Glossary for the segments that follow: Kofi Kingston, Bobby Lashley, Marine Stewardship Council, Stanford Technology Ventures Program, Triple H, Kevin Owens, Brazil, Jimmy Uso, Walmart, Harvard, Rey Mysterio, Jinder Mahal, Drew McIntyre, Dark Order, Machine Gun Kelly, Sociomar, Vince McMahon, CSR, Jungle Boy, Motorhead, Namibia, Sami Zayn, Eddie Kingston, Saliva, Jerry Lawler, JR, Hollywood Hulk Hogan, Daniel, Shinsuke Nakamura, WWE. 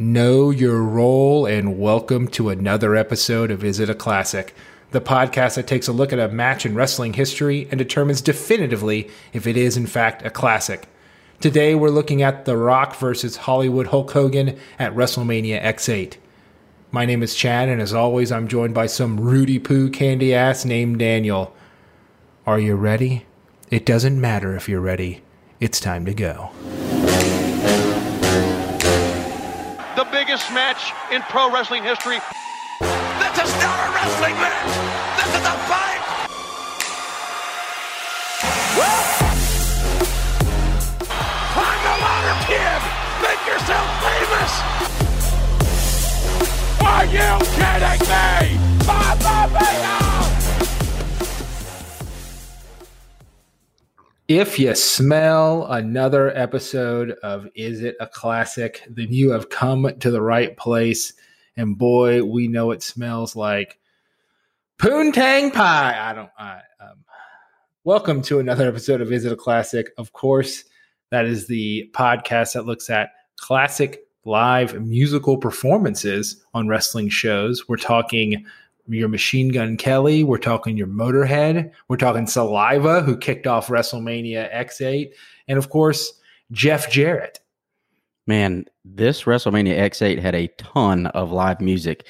Know your role, and welcome to another episode of Is It a Classic, the podcast that takes a look at a match in wrestling history and determines definitively if it is, in fact, a classic. Today, we're looking at The Rock versus Hollywood Hulk Hogan at WrestleMania X8. My name is Chad, and as always, I'm joined by some Rudy Poo candy ass named Daniel. Are you ready? It doesn't matter if you're ready. It's time to go. The biggest match in pro wrestling history. This is not a wrestling match. This is a fight. Woo! Climb the ladder, kid. Make yourself famous. Are you kidding me? If you smell another episode of Is It a Classic, then you have come to the right place. And boy, we know it smells like poontang pie. Welcome to another episode of Is It a Classic. Of course, that is the podcast that looks at classic live musical performances on wrestling shows. We're talking your Machine Gun Kelly, we're talking your Motorhead, we're talking Saliva, who kicked off WrestleMania X8, and of course, Jeff Jarrett. Man, this WrestleMania X8 had a ton of live music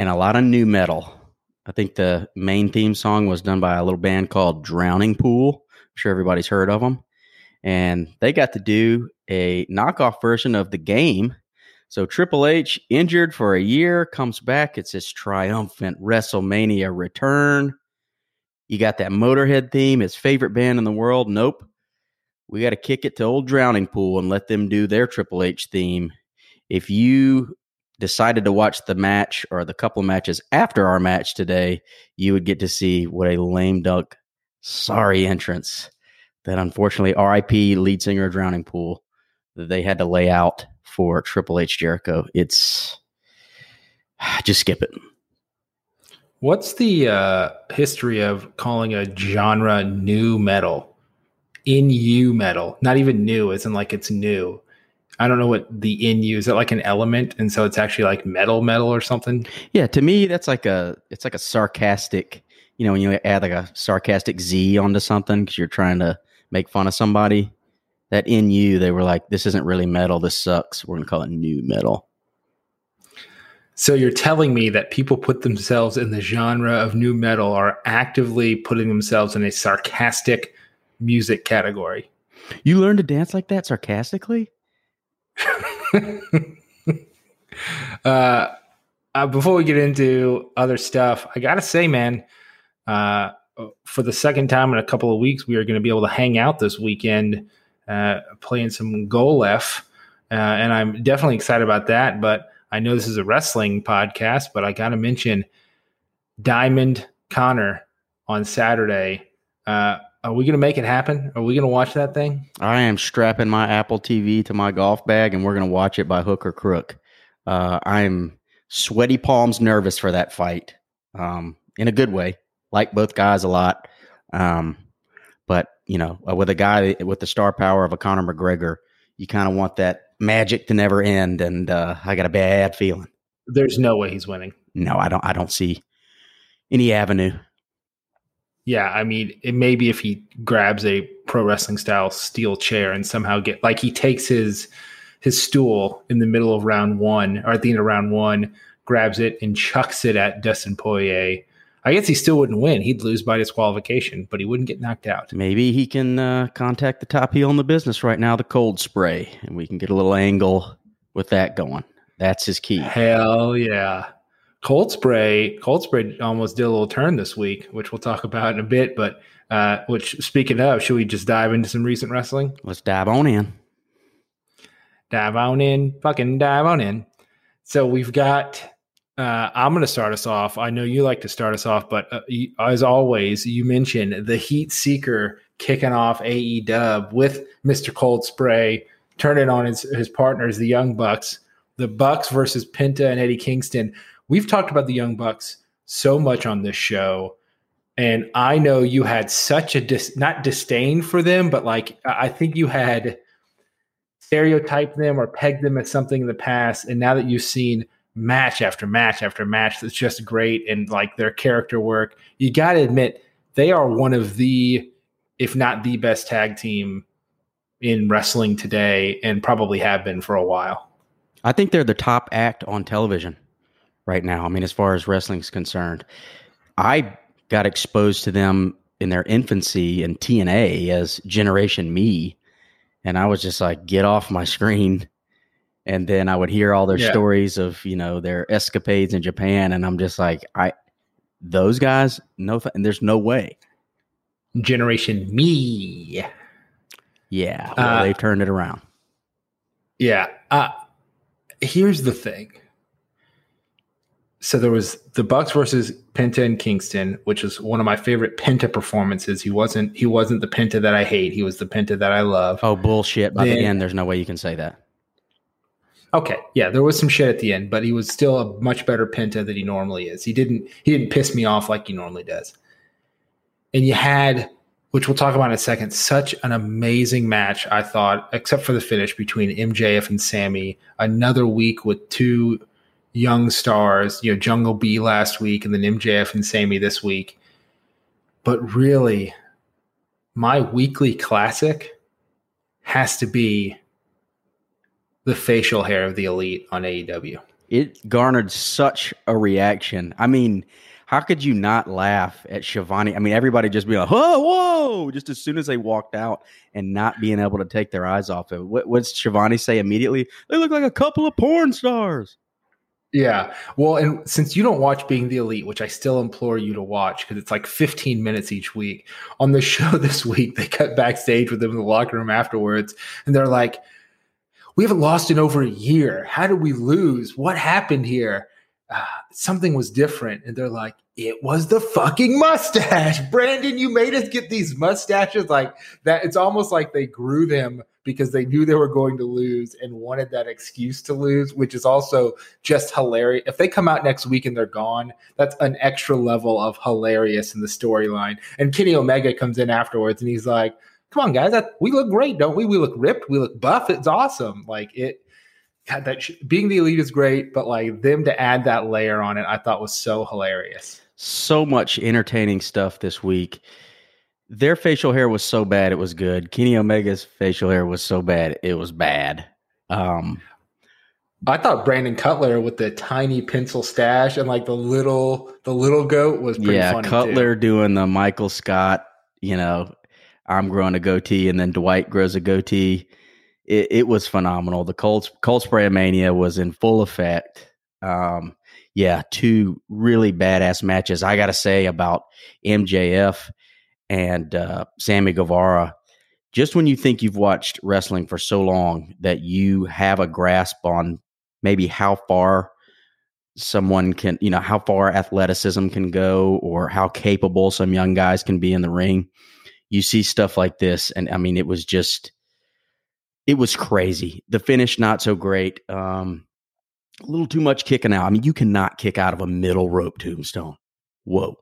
and a lot of new metal. I think the main theme song was done by a little band called Drowning Pool. I'm sure everybody's heard of them. And they got to do a knockoff version of The Game. So Triple H, injured for a year, comes back. It's his triumphant WrestleMania return. You got that Motorhead theme, his favorite band in the world. Nope. We got to kick it to old Drowning Pool and let them do their Triple H theme. If you decided to watch the match or the couple of matches after our match today, you would get to see what a lame duck, sorry entrance that unfortunately R.I.P. lead singer of Drowning Pool that they had to lay out for Triple H Jericho. It's just skip it. What's the history of calling a genre new metal? NU metal. Not even new, it's in like it's new. I don't know what the NU is. That like an element, and so it's actually like metal or something? Yeah, to me that's like a sarcastic, you know, when you add like a sarcastic Z onto something because you're trying to make fun of somebody. That NU, they were like, this isn't really metal. This sucks. We're going to call it new metal. So you're telling me that people put themselves in the genre of new metal are actively putting themselves in a sarcastic music category. You learn to dance like that sarcastically? Before we get into other stuff, I got to say, man, for the second time in a couple of weeks, we are going to be able to hang out this weekend. Playing some Golef, and I'm definitely excited about that. But I know this is a wrestling podcast, but I got to mention Diamond Connor on Saturday. Are we going to make it happen? Are we going to watch that thing? I am strapping my Apple TV to my golf bag, and we're going to watch it by hook or crook. I'm sweaty palms nervous for that fight, in a good way. Like both guys a lot. You know, with a guy with the star power of a Conor McGregor, you kind of want that magic to never end. And I got a bad feeling. There's no way he's winning. No, I don't see any avenue. Yeah, I mean, it may be if he grabs a pro wrestling style steel chair and somehow get like he takes his stool in the middle of round one or at the end of round one, grabs it and chucks it at Dustin Poirier. I guess he still wouldn't win. He'd lose by disqualification, but he wouldn't get knocked out. Maybe he can contact the top heel in the business right now, the Cold Spray, and we can get a little angle with that going. That's his key. Hell yeah. Cold Spray almost did a little turn this week, which we'll talk about in a bit, but speaking of, should we just dive into some recent wrestling? Let's dive on in. Fucking dive on in. So we've got... I'm going to start us off. I know you like to start us off, but as always, you mentioned the Heat Seeker kicking off AEW with Mr. Cold Spray, turning on his partners, the Young Bucks, the Bucks versus Penta and Eddie Kingston. We've talked about the Young Bucks so much on this show, and I know you had such a not disdain for them, but like I think you had stereotyped them or pegged them as something in the past. And now that you've seen match after match after match, that's just great. And like their character work, you got to admit they are one of the, if not the best tag team in wrestling today, and probably have been for a while. I think they're the top act on television right now. I mean, as far as wrestling is concerned, I got exposed to them in their infancy in TNA as Generation Me. And I was just like, get off my screen. And then I would hear all their stories of, you know, their escapades in Japan. And I'm just like, those guys, no, and there's no way. Generation Me. Yeah. Well, they've turned it around. Yeah. Here's the thing. So there was the Bucks versus Penta and Kingston, which was one of my favorite Penta performances. He wasn't the Penta that I hate. He was the Penta that I love. Oh, bullshit. By the end, there's no way you can say that. Okay. Yeah, there was some shit at the end, but he was still a much better Penta than he normally is. He didn't piss me off like he normally does. And you had, which we'll talk about in a second, such an amazing match, I thought, except for the finish between MJF and Sammy. Another week with two young stars, you know, Jungle B last week and then MJF and Sammy this week. But really, my weekly classic has to be the facial hair of the Elite on AEW. It garnered such a reaction. I mean, how could you not laugh at Shivani? I mean, everybody just be like, "Oh, whoa!" just as soon as they walked out and not being able to take their eyes off it. What's Shivani say immediately? They look like a couple of porn stars. Yeah. Well, and since you don't watch Being the Elite, which I still implore you to watch because it's like 15 minutes each week, on the show this week, they cut backstage with them in the locker room afterwards, and they're like, "We haven't lost in over a year. How did we lose? What happened here? Something was different." And they're like, "It was the fucking mustache. Brandon, you made us get these mustaches." Like that. It's almost like they grew them because they knew they were going to lose and wanted that excuse to lose, which is also just hilarious. If they come out next week and they're gone, that's an extra level of hilarious in the storyline. And Kenny Omega comes in afterwards and he's like, "Come on, guys, we look great, don't we? We look ripped. We look buff. It's awesome." Like it, God, that Being the Elite is great, but like them to add that layer on it, I thought was so hilarious. So much entertaining stuff this week. Their facial hair was so bad, it was good. Kenny Omega's facial hair was so bad, it was bad. I thought Brandon Cutler with the tiny pencil stash and like the little goat was pretty funny. Yeah, Cutler too, doing the Michael Scott, you know, I'm growing a goatee, and then Dwight grows a goatee. It was phenomenal. The cold spray mania was in full effect. Yeah, two really badass matches. I got to say about MJF and Sammy Guevara, just when you think you've watched wrestling for so long that you have a grasp on maybe how far someone can, you know, how far athleticism can go or how capable some young guys can be in the ring, you see stuff like this, and I mean, it was crazy. The finish, not so great. A little too much kicking out. I mean, you cannot kick out of a middle rope tombstone. Whoa.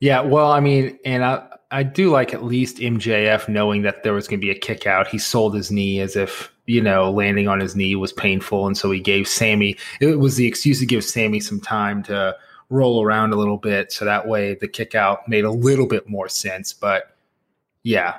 Yeah, well, I mean, and I do like at least MJF knowing that there was going to be a kick out. He sold his knee as if, you know, landing on his knee was painful, and so he gave Sammy, it was the excuse to give Sammy some time to roll around a little bit, so that way the kick out made a little bit more sense. But yeah,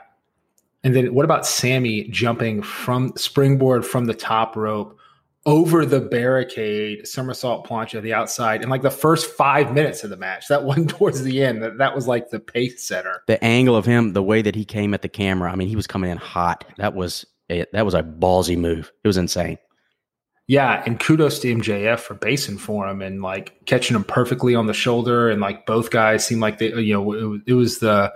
and then what about Sammy jumping from springboard from the top rope over the barricade, somersault planche at the outside, and like the first 5 minutes of the match, that one towards the end, that was like the pace setter. The angle of him, the way that he came at the camera, I mean, he was coming in hot. That was a ballsy move. It was insane. Yeah, and kudos to MJF for basing for him and like catching him perfectly on the shoulder, and like both guys seemed like they, you know, it was the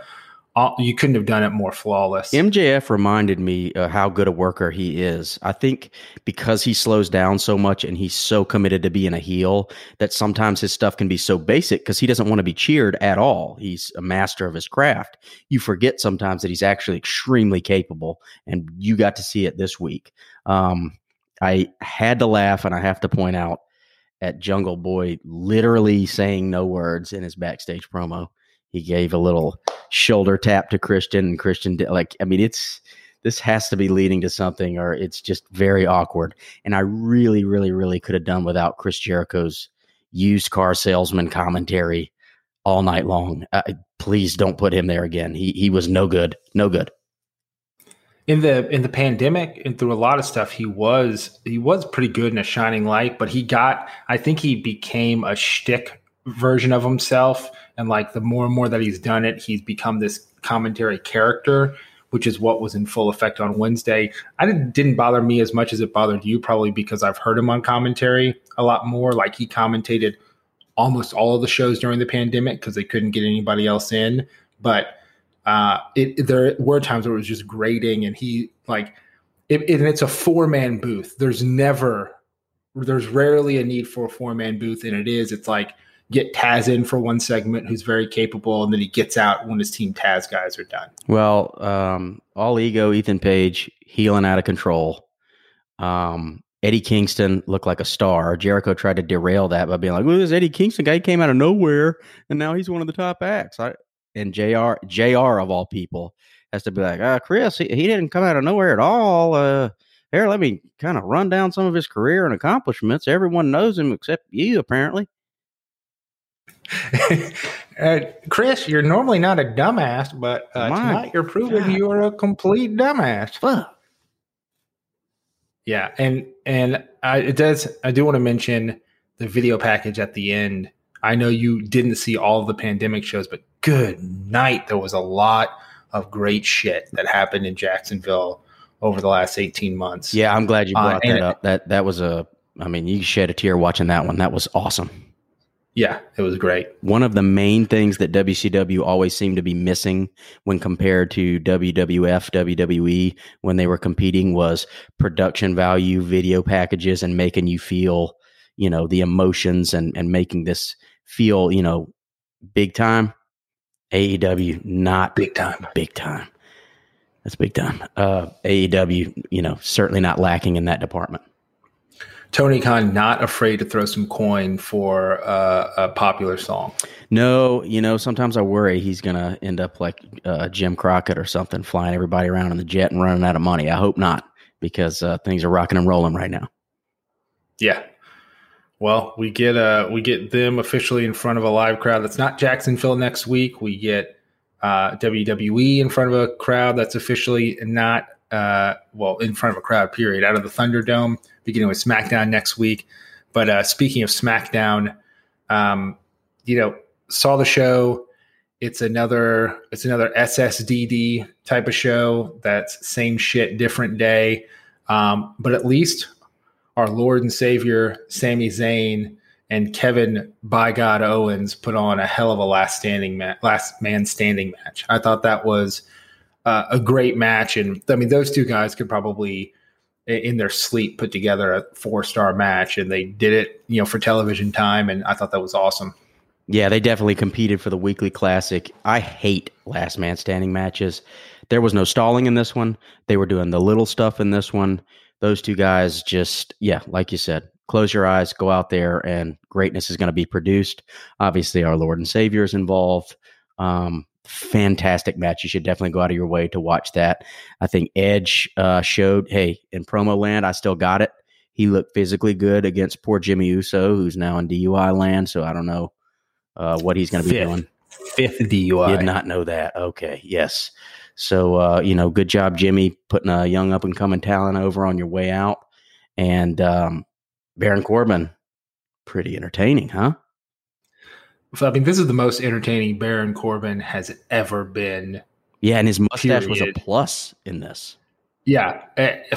you couldn't have done it more flawless. MJF reminded me how good a worker he is. I think because he slows down so much and he's so committed to being a heel that sometimes his stuff can be so basic because he doesn't want to be cheered at all. He's a master of his craft. You forget sometimes that he's actually extremely capable, and you got to see it this week. I had to laugh, and I have to point out at Jungle Boy literally saying no words in his backstage promo. He gave a little shoulder tap to Christian, and Christian did, like, I mean, it's this has to be leading to something, or it's just very awkward. And I really, really, really could have done without Chris Jericho's used car salesman commentary all night long. Please don't put him there again. He was no good, no good. In the pandemic and through a lot of stuff, he was pretty good in a shining light, but I think he became a shtick version of himself. And like the more and more that he's done it, he's become this commentary character, which is what was in full effect on Wednesday. Didn't bother me as much as it bothered you, probably because I've heard him on commentary a lot more. Like he commentated almost all of the shows during the pandemic because they couldn't get anybody else in. But there were times where it was just grating, and it's a 4-man booth. There's rarely a need for a 4-man booth. And it's like get Taz in for one segment, who's very capable. And then he gets out when his team Taz guys are done. Well, all ego, Ethan Page healing out of control. Eddie Kingston looked like a star. Jericho tried to derail that by being like, well, this Eddie Kingston guy came out of nowhere and now he's one of the top acts. And JR of all people has to be like, Chris, he didn't come out of nowhere at all. Here, let me kind of run down some of his career and accomplishments. Everyone knows him except you, apparently. Chris, you're normally not a dumbass, but tonight you're proving you are a complete dumbass. Fuck. Yeah, I do want to mention the video package at the end. I know you didn't see all of the pandemic shows, but good night. There was a lot of great shit that happened in Jacksonville over the last 18 months. Yeah, I'm glad you brought that up. That was you shed a tear watching that one. That was awesome. Yeah, it was great. One of the main things that WCW always seemed to be missing when compared to WWF, WWE, when they were competing was production value, video packages, and making you feel, the emotions and making this feel, big time. AEW, not big time. Big time. That's big time. AEW, certainly not lacking in that department. Tony Khan not afraid to throw some coin for a popular song. No, sometimes I worry he's going to end up like Jim Crockett or something, flying everybody around in the jet and running out of money. I hope not, because things are rocking and rolling right now. Yeah. Well, we get them officially in front of a live crowd that's not Jacksonville next week. We get WWE in front of a crowd that's officially not in front of a crowd, period, out of the Thunderdome, beginning with SmackDown next week. But speaking of SmackDown, saw the show. It's another SSDD type of show. That's same shit, different day. But at least our Lord and Savior, Sami Zayn, and Kevin by God Owens put on a hell of a last man standing match. I thought that was a great match. And I mean, those two guys could probably in their sleep put together a 4-star match, and they did it, for television time. And I thought that was awesome. Yeah, they definitely competed for the weekly classic. I hate last man standing matches. There was no stalling in this one. They were doing the little stuff in this one. Those two guys just, like you said, close your eyes, go out there, and greatness is going to be produced. Obviously, our Lord and Savior is involved. Fantastic match. You should definitely go out of your way to watch that. I think Edge showed, hey, in promo land, I still got it. He looked physically good against poor Jimmy Uso, who's now in DUI land, so I don't know what he's going to be doing. Fifth DUI. Did not know that. Okay, yes. So, good job, Jimmy, putting a young up-and-coming talent over on your way out. And Baron Corbin, pretty entertaining, huh? I mean, this is the most entertaining Baron Corbin has ever been. Yeah, and his mustache was a plus in this. Yeah,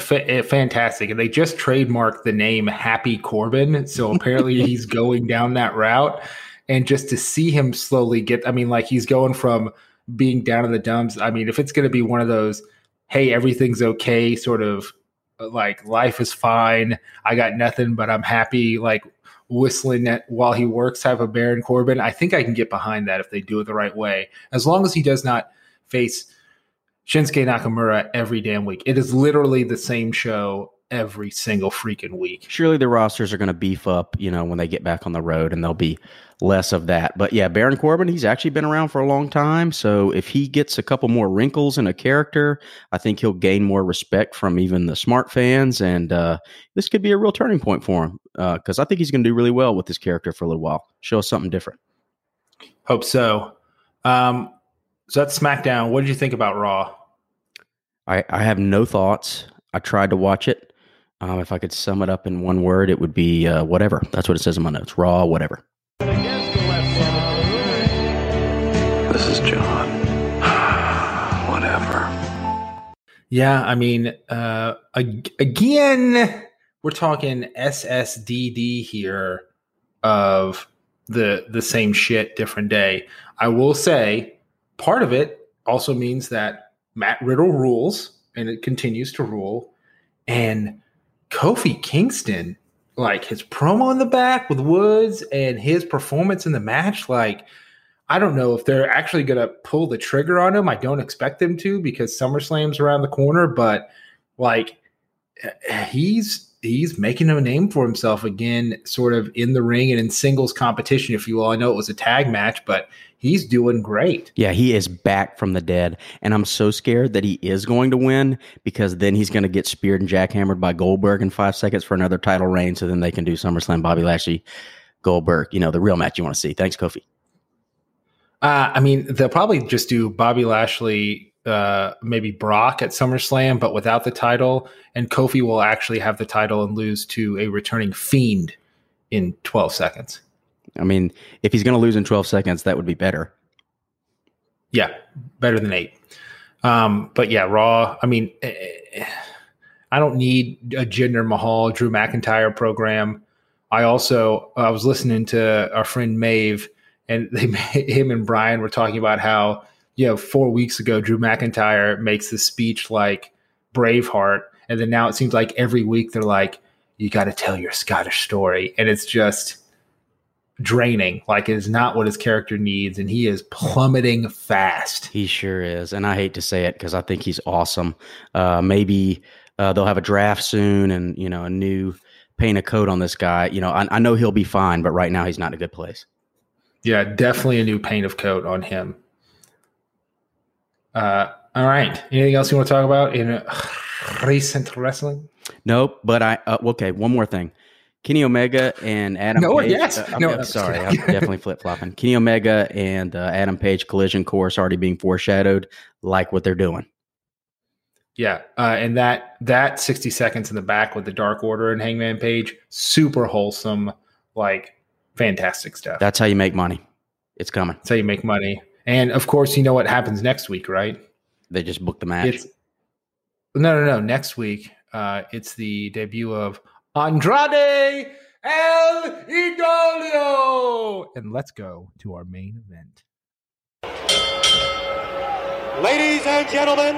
fantastic. And they just trademarked the name Happy Corbin, so apparently he's going down that route. And just to see him slowly he's going from being down in the dumps. I mean, if it's going to be one of those, hey, everything's okay, sort of like life is fine, I got nothing, but I'm happy, like whistling at while he works type of Baron Corbin, I think I can get behind that if they do it the right way. As long as he does not face Shinsuke Nakamura every damn week. It is literally the same show every single freaking week. Surely the rosters are going to beef up, you know, when they get back on the road, and there'll be less of that. But yeah, Baron Corbin, he's actually been around for a long time. So if he gets a couple more wrinkles in a character, I think he'll gain more respect from even the smart fans. And this could be a real turning point for him, because I think he's going to do really well with this character for a little while. Show us something different. Hope so. So that's SmackDown. What did you think about Raw? I have no thoughts. I tried to watch it. If I could sum it up in one word, it would be whatever. That's what it says in my notes. Raw, whatever. This is John. Whatever. Yeah, I mean, again, we're talking SSDD here of the same shit, different day. I will say part of it also means that Matt Riddle rules, and it continues to rule, and Kofi Kingston, like his promo in the back with Woods and his performance in the match, like, I don't know if they're actually going to pull the trigger on him. I don't expect them to, because SummerSlam's around the corner, but like he's making a name for himself again, sort of in the ring and in singles competition, if you will. I know it was a tag match, but he's doing great. Yeah, he is back from the dead. And I'm so scared that he is going to win, because then he's going to get speared and jackhammered by Goldberg in 5 seconds for another title reign. So then they can do SummerSlam, Bobby Lashley, Goldberg, you know, the real match you want to see. Thanks, Kofi. I mean, they'll probably just do Bobby Lashley, maybe Brock at SummerSlam, but without the title, and Kofi will actually have the title and lose to a returning Fiend in 12 seconds. I mean, if he's going to lose in 12 seconds, that would be better. Yeah, better than 8. But yeah, Raw, I mean, I don't need a Jinder Mahal, Drew McIntyre program. I was listening to our friend Maeve, and him and Brian were talking about how, you know, 4 weeks ago, Drew McIntyre makes this speech like Braveheart. And then now it seems like every week they're like, you got to tell your Scottish story. And it's just draining. Like, it is not what his character needs. And he is plummeting fast. He sure is. And I hate to say it, because I think he's awesome. Maybe they'll have a draft soon, and, you know, a new paint a coat on this guy. You know, I know he'll be fine, but right now he's not in a good place. Yeah, definitely a new paint of coat on him. All right. Anything else you want to talk about in recent wrestling? Nope. But okay. One more thing. Kenny Omega and Adam Page. Yes. I'm sorry. I'm definitely flip flopping. Kenny Omega and Adam Page collision course already being foreshadowed, like what they're doing. Yeah. And that 60 seconds in the back with the Dark Order and Hangman Page, super wholesome, like fantastic stuff. That's how you make money. It's coming. That's how you make money. And, of course, you know what happens next week, right? They just booked the match. No. Next week, it's the debut of Andrade El Idolo. And let's go to our main event. Ladies and gentlemen,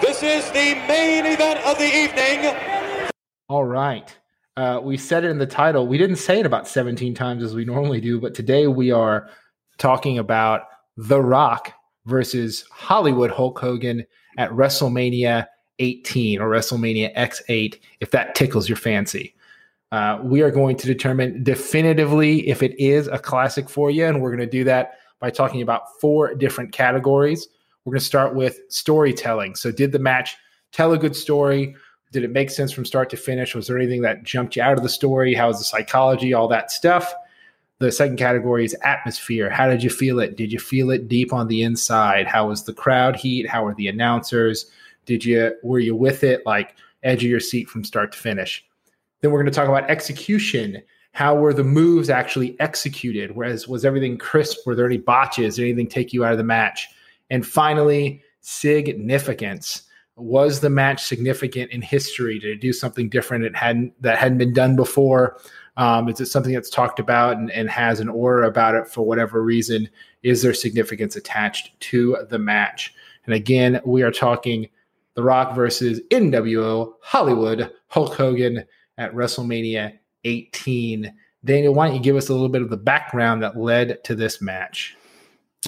this is the main event of the evening. All right. We said it in the title. We didn't say it about 17 times as we normally do, but today we are talking about The Rock versus Hollywood Hulk Hogan at WrestleMania 18 or WrestleMania X8, if that tickles your fancy. We are going to determine definitively if it is a classic for you, and we're going to do that by talking about 4 different categories. We're going to start with storytelling. So did the match tell a good story? Did it make sense from start to finish? Was there anything that jumped you out of the story? How was the psychology, all that stuff? The second category is atmosphere. How did you feel it? Did you feel it deep on the inside? How was the crowd heat? How were the announcers? Were you with it, like edge of your seat from start to finish? Then we're going to talk about execution. How were the moves actually executed? Was everything crisp? Were there any botches? Did anything take you out of the match? And finally, significance. Was the match significant in history? Did it do something different that hadn't been done before? Is it something that's talked about and has an aura about it for whatever reason? Is there significance attached to the match? And again, we are talking The Rock versus NWO Hollywood Hulk Hogan at WrestleMania 18. Daniel, why don't you give us a little bit of the background that led to this match?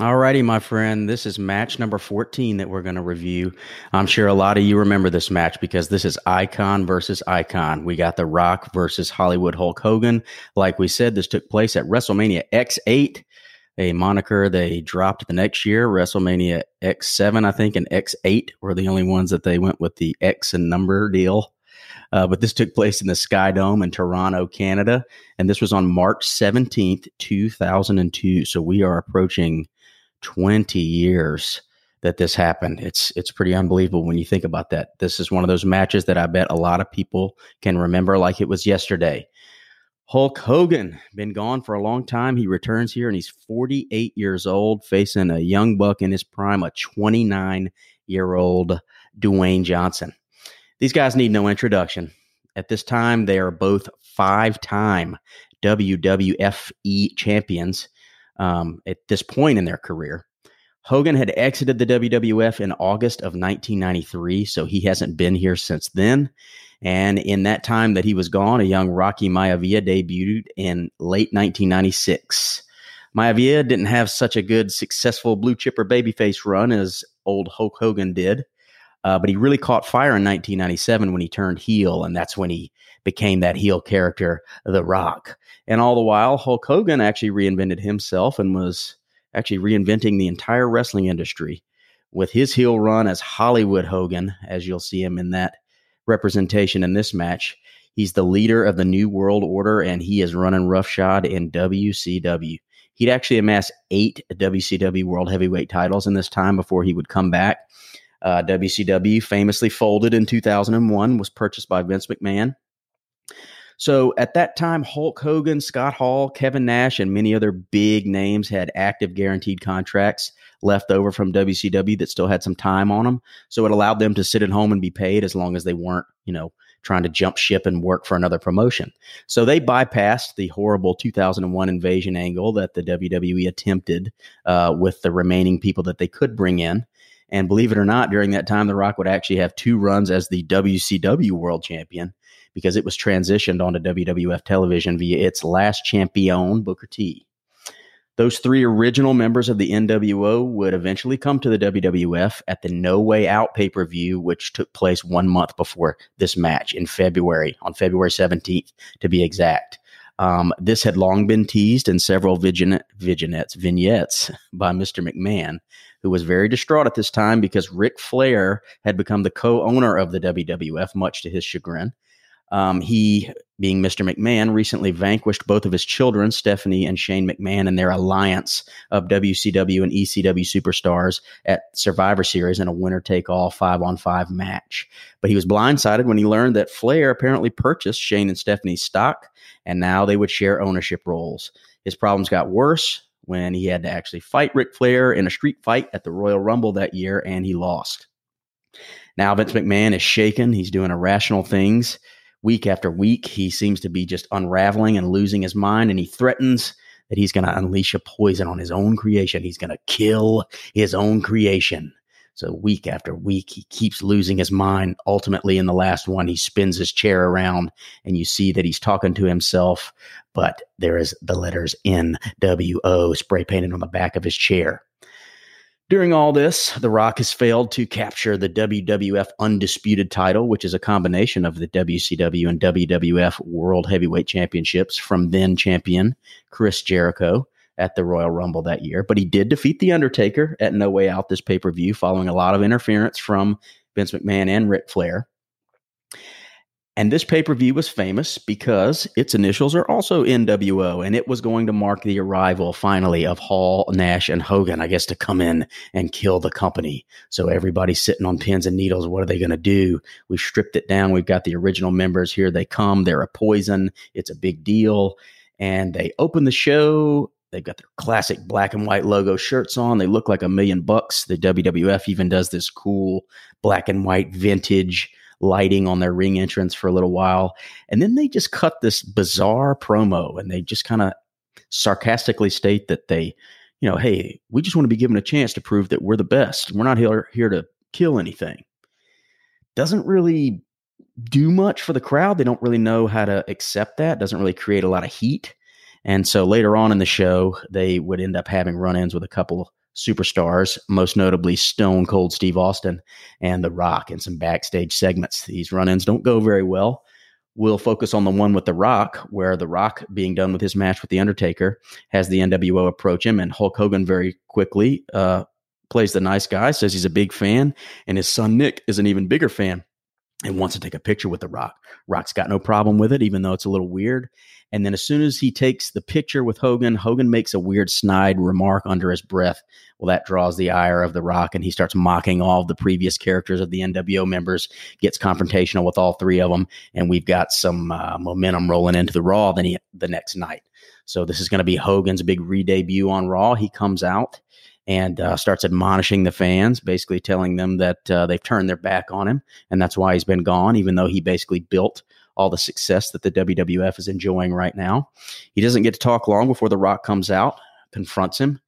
All righty, my friend. This is match number 14 that we're going to review. I'm sure a lot of you remember this match because this is icon versus icon. We got The Rock versus Hollywood Hulk Hogan. Like we said, this took place at WrestleMania X8, a moniker they dropped the next year. WrestleMania X7, I think, and X8 were the only ones that they went with the X and number deal. But this took place in the Sky Dome in Toronto, Canada, and this was on March 17th, 2002. So we are approaching 20 years that this happened. It's pretty unbelievable when you think about that. This is one of those matches that I bet a lot of people can remember like it was yesterday. Hulk Hogan, been gone for a long time. He returns here, and he's 48 years old, facing a young buck in his prime, a 29-year-old Dwayne Johnson. These guys need no introduction. At this time, they are both five-time WWF champions at this point in their career. Hogan had exited the WWF in August of 1993, so he hasn't been here since then. And in that time that he was gone, a young Rocky Maivia debuted in late 1996. Maivia didn't have such a good, successful blue chipper babyface run as old Hulk Hogan did. But he really caught fire in 1997 when he turned heel, and that's when he became that heel character, The Rock. And all the while, Hulk Hogan actually reinvented himself and was actually reinventing the entire wrestling industry with his heel run as Hollywood Hogan, as you'll see him in that representation in this match. He's the leader of the New World Order, and he is running roughshod in WCW. He'd actually amassed 8 WCW World Heavyweight titles in this time before he would come back. WCW famously folded in 2001, was purchased by Vince McMahon. So at that time, Hulk Hogan, Scott Hall, Kevin Nash, and many other big names had active guaranteed contracts left over from WCW that still had some time on them. So it allowed them to sit at home and be paid as long as they weren't, trying to jump ship and work for another promotion. So they bypassed the horrible 2001 invasion angle that the WWE attempted with the remaining people that they could bring in. And believe it or not, during that time, The Rock would actually have 2 runs as the WCW World Champion because it was transitioned onto WWF television via its last champion, Booker T. Those 3 original members of the NWO would eventually come to the WWF at the No Way Out pay-per-view, which took place 1 month before this match in February, on February 17th, to be exact. This had long been teased in several vignettes by Mr. McMahon, who was very distraught at this time because Ric Flair had become the co-owner of the WWF, much to his chagrin. He, being Mr. McMahon, recently vanquished both of his children, Stephanie and Shane McMahon, in their alliance of WCW and ECW superstars at Survivor Series in a winner-take-all 5-on-5 match. But he was blindsided when he learned that Flair apparently purchased Shane and Stephanie's stock, and now they would share ownership roles. His problems got worse when he had to actually fight Ric Flair in a street fight at the Royal Rumble that year, and he lost. Now Vince McMahon is shaken. He's doing irrational things. Week after week, he seems to be just unraveling and losing his mind, and he threatens that he's going to unleash a poison on his own creation. He's going to kill his own creation. So week after week, he keeps losing his mind. Ultimately, in the last one, he spins his chair around, and you see that he's talking to himself, but there is the letters NWO spray painted on the back of his chair. During all this, The Rock has failed to capture the WWF Undisputed title, which is a combination of the WCW and WWF World Heavyweight Championships from then-champion Chris Jericho at the Royal Rumble that year. But he did defeat The Undertaker at No Way Out this pay-per-view, following a lot of interference from Vince McMahon and Ric Flair. And this pay-per-view was famous because its initials are also NWO, and it was going to mark the arrival, finally, of Hall, Nash, and Hogan, I guess, to come in and kill the company. So everybody's sitting on pins and needles. What are they going to do? We've stripped it down. We've got the original members. Here they come. They're a poison. It's a big deal. And they open the show. They've got their classic black and white logo shirts on. They look like $1 million. The WWF even does this cool black and white vintage lighting on their ring entrance for a little while. And then they just cut this bizarre promo, and they just kind of sarcastically state that they, hey, we just want to be given a chance to prove that we're the best. We're not here to kill anything. Doesn't really do much for the crowd. They don't really know how to accept that. Doesn't really create a lot of heat. And so later on in the show, they would end up having run-ins with a couple superstars, most notably Stone Cold Steve Austin and The Rock, and some backstage segments. These run-ins don't go very well. We'll focus on the one with The Rock, where The Rock, being done with his match with The Undertaker, has the NWO approach him, and Hulk Hogan very quickly plays the nice guy, says he's a big fan, and his son Nick is an even bigger fan and wants to take a picture with The Rock. Rock's got no problem with it, even though it's a little weird. And then as soon as he takes the picture with Hogan, Hogan makes a weird snide remark under his breath. Well, that draws the ire of The Rock, and he starts mocking all the previous characters of the NWO members, gets confrontational with all three of them, and we've got some momentum rolling into the Raw the next night. So this is going to be Hogan's big re-debut on Raw. He comes out and starts admonishing the fans, basically telling them that they've turned their back on him, and that's why he's been gone, even though he basically built all the success that the WWF is enjoying right now. He doesn't get to talk long before The Rock comes out, confronts him,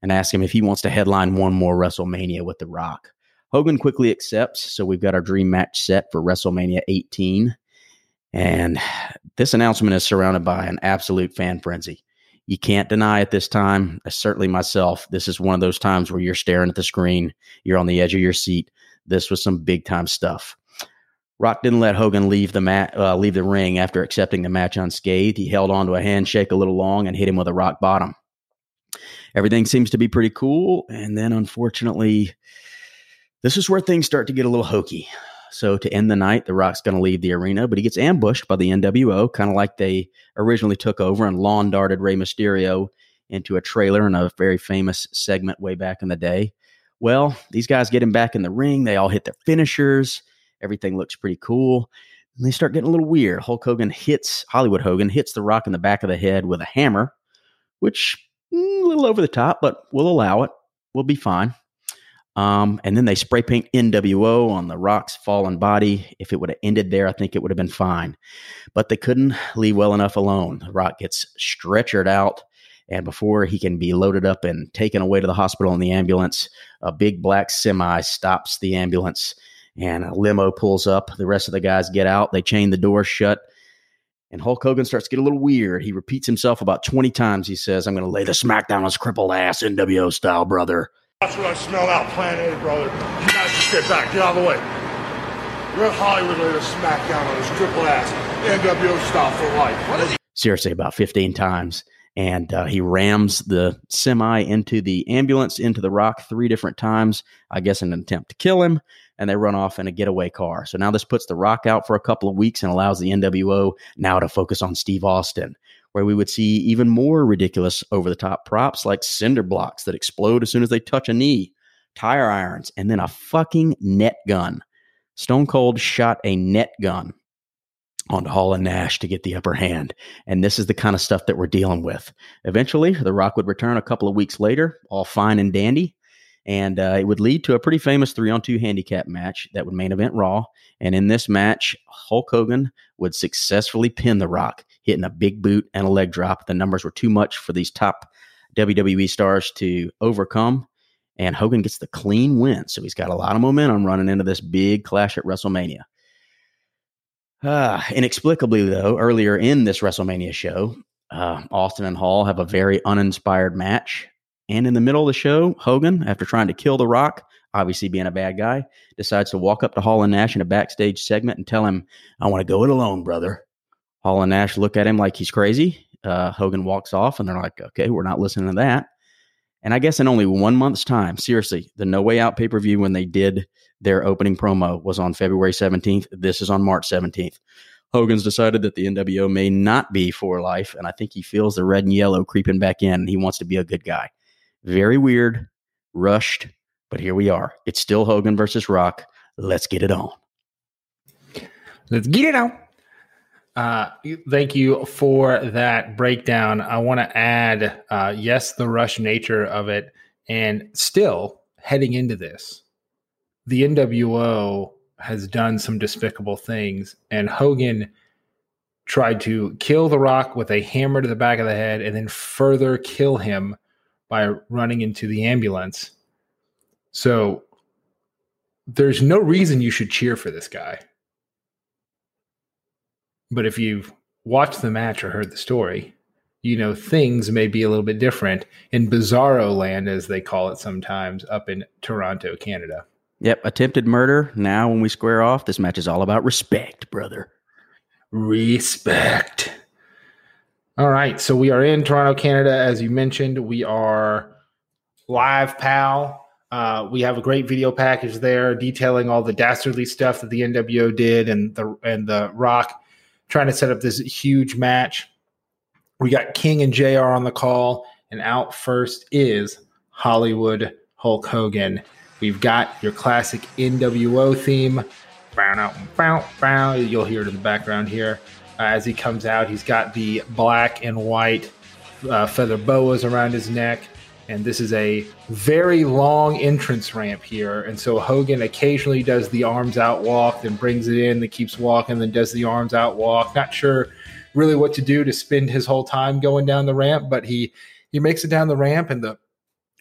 and asks him if he wants to headline one more WrestleMania with The Rock. Hogan quickly accepts, so we've got our dream match set for WrestleMania 18, and this announcement is surrounded by an absolute fan frenzy. You can't deny it this time, certainly myself. This is one of those times where you're staring at the screen, you're on the edge of your seat. This was some big-time stuff. Rock didn't let Hogan leave the leave the ring after accepting the match unscathed. He held on to a handshake a little long and hit him with a rock bottom. Everything seems to be pretty cool, and then unfortunately, this is where things start to get a little hokey. So to end the night, The Rock's going to leave the arena, but he gets ambushed by the NWO, kind of like they originally took over and lawn darted Rey Mysterio into a trailer in a very famous segment way back in the day. Well, these guys get him back in the ring. They all hit their finishers. Everything looks pretty cool. And they start getting a little weird. Hollywood Hogan hits The Rock in the back of the head with a hammer, which a little over the top, but we'll allow it. We'll be fine. And then they spray paint NWO on The Rock's fallen body. If it would have ended there, I think it would have been fine. But they couldn't leave well enough alone. The Rock gets stretchered out, and before he can be loaded up and taken away to the hospital in the ambulance, a big black semi stops the ambulance, and a limo pulls up. The rest of the guys get out. They chain the door shut, and Hulk Hogan starts to get a little weird. He repeats himself about 20 times. He says, "I'm going to lay the smackdown on his crippled ass, NWO style, brother." That's what I smell out, Plan A, brother. You guys just get back. Get out of the way. You're at Hollywood later, smackdown on his triple ass. NWO style for life. What is he? Seriously, about 15 times. And he rams the semi into the ambulance, into The Rock 3 different times, I guess in an attempt to kill him. And they run off in a getaway car. So now this puts The Rock out for a couple of weeks and allows the NWO now to focus on Steve Austin, where we would see even more ridiculous over-the-top props like cinder blocks that explode as soon as they touch a knee, tire irons, and then a fucking net gun. Stone Cold shot a net gun onto Hall and Nash to get the upper hand. And this is the kind of stuff that we're dealing with. Eventually, The Rock would return a couple of weeks later, all fine and dandy, and it would lead to a pretty famous 3-on-2 handicap match that would main event Raw. And in this match, Hulk Hogan would successfully pin The Rock, hitting a big boot and a leg drop. The numbers were too much for these top WWE stars to overcome, and Hogan gets the clean win. So he's got a lot of momentum running into this big clash at WrestleMania. Inexplicably, though, earlier in this WrestleMania show, Austin and Hall have a very uninspired match. And in the middle of the show, Hogan, after trying to kill The Rock, obviously being a bad guy, decides to walk up to Hall and Nash in a backstage segment and tell him, "I want to go it alone, brother." Hall and Nash look at him like he's crazy. Hogan walks off, and they're like, "Okay, we're not listening to that." And I guess in only 1 month's time, seriously, the No Way Out pay-per-view when they did their opening promo was on February 17th. This is on March 17th. Hogan's decided that the NWO may not be for life, and I think he feels the red and yellow creeping back in, and he wants to be a good guy. Very weird, rushed, but here we are. It's still Hogan versus Rock. Let's get it on. Let's get it on. Thank you for that breakdown. I want to add, yes, the rush nature of it. And still, heading into this, the NWO has done some despicable things. And Hogan tried to kill The Rock with a hammer to the back of the head and then further kill him by running into the ambulance. So there's no reason you should cheer for this guy. But if you've watched the match or heard the story, you know, things may be a little bit different in Bizarro Land, as they call it sometimes, up in Toronto, Canada. Yep. Attempted murder. Now, when we square off, this match is all about respect, brother. Respect. All right. So we are in Toronto, Canada. As you mentioned, we are live, pal. We have a great video package there detailing all the dastardly stuff that the NWO did and the Rock trying to set up this huge match. We got King and JR on the call, and out first is Hollywood Hulk Hogan. We've got your classic NWO theme. You'll hear it in the background here. As he comes out, he's got the black and white feather boas around his neck. And this is a very long entrance ramp here. And so Hogan occasionally does the arms out walk, then brings it in, then keeps walking, then does the arms out walk. Not sure really what to do to spend his whole time going down the ramp, but he makes it down the ramp and the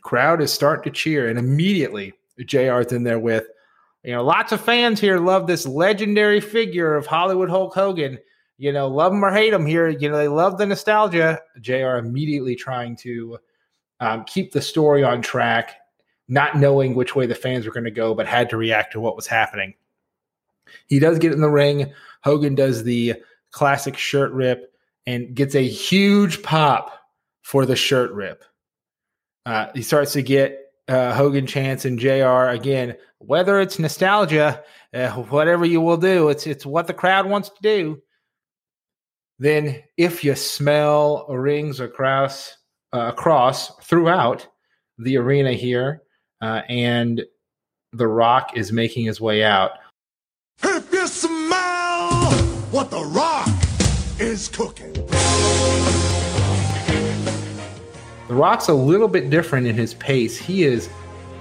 crowd is starting to cheer. And immediately JR's in there with, you know, lots of fans here love this legendary figure of Hollywood Hulk Hogan. You know, love him or hate him here. You know, they love the nostalgia. JR immediately trying to keep the story on track, not knowing which way the fans were going to go, but had to react to what was happening. He does get in the ring. Hogan does the classic shirt rip and gets a huge pop for the shirt rip. He starts to get Hogan chants and JR again, whether it's nostalgia, whatever you will do, it's what the crowd wants to do. Then if you smell rings across throughout the arena here, and The Rock is making his way out. If you smell what The Rock is cooking. The Rock's a little bit different in his pace. He is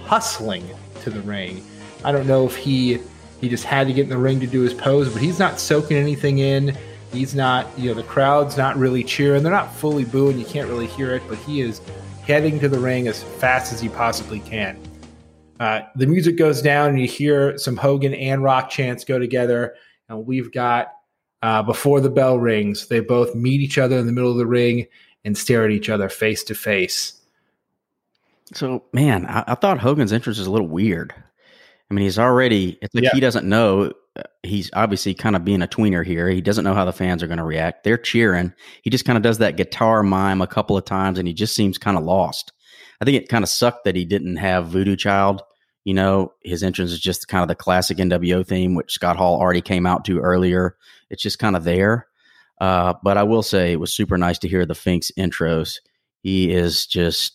hustling to the ring. I don't know if he just had to get in the ring to do his pose, but he's not soaking anything in. He's not, you know, the crowd's not really cheering. They're not fully booing. You can't really hear it, but he is heading to the ring as fast as he possibly can. The music goes down, and you hear some Hogan and Rock chants go together. And we've got before the bell rings, they both meet each other in the middle of the ring and stare at each other face to face. So, man, I thought Hogan's entrance was a little weird. I mean, he doesn't know. He's obviously kind of being a tweener here. He doesn't know how the fans are going to react. They're cheering. He just kind of does that guitar mime a couple of times, and he just seems kind of lost. I think it kind of sucked that he didn't have Voodoo Child. You know, his entrance is just kind of the classic NWO theme, which Scott Hall already came out to earlier. It's just kind of there. But I will say it was super nice to hear the Fink's intros. He is just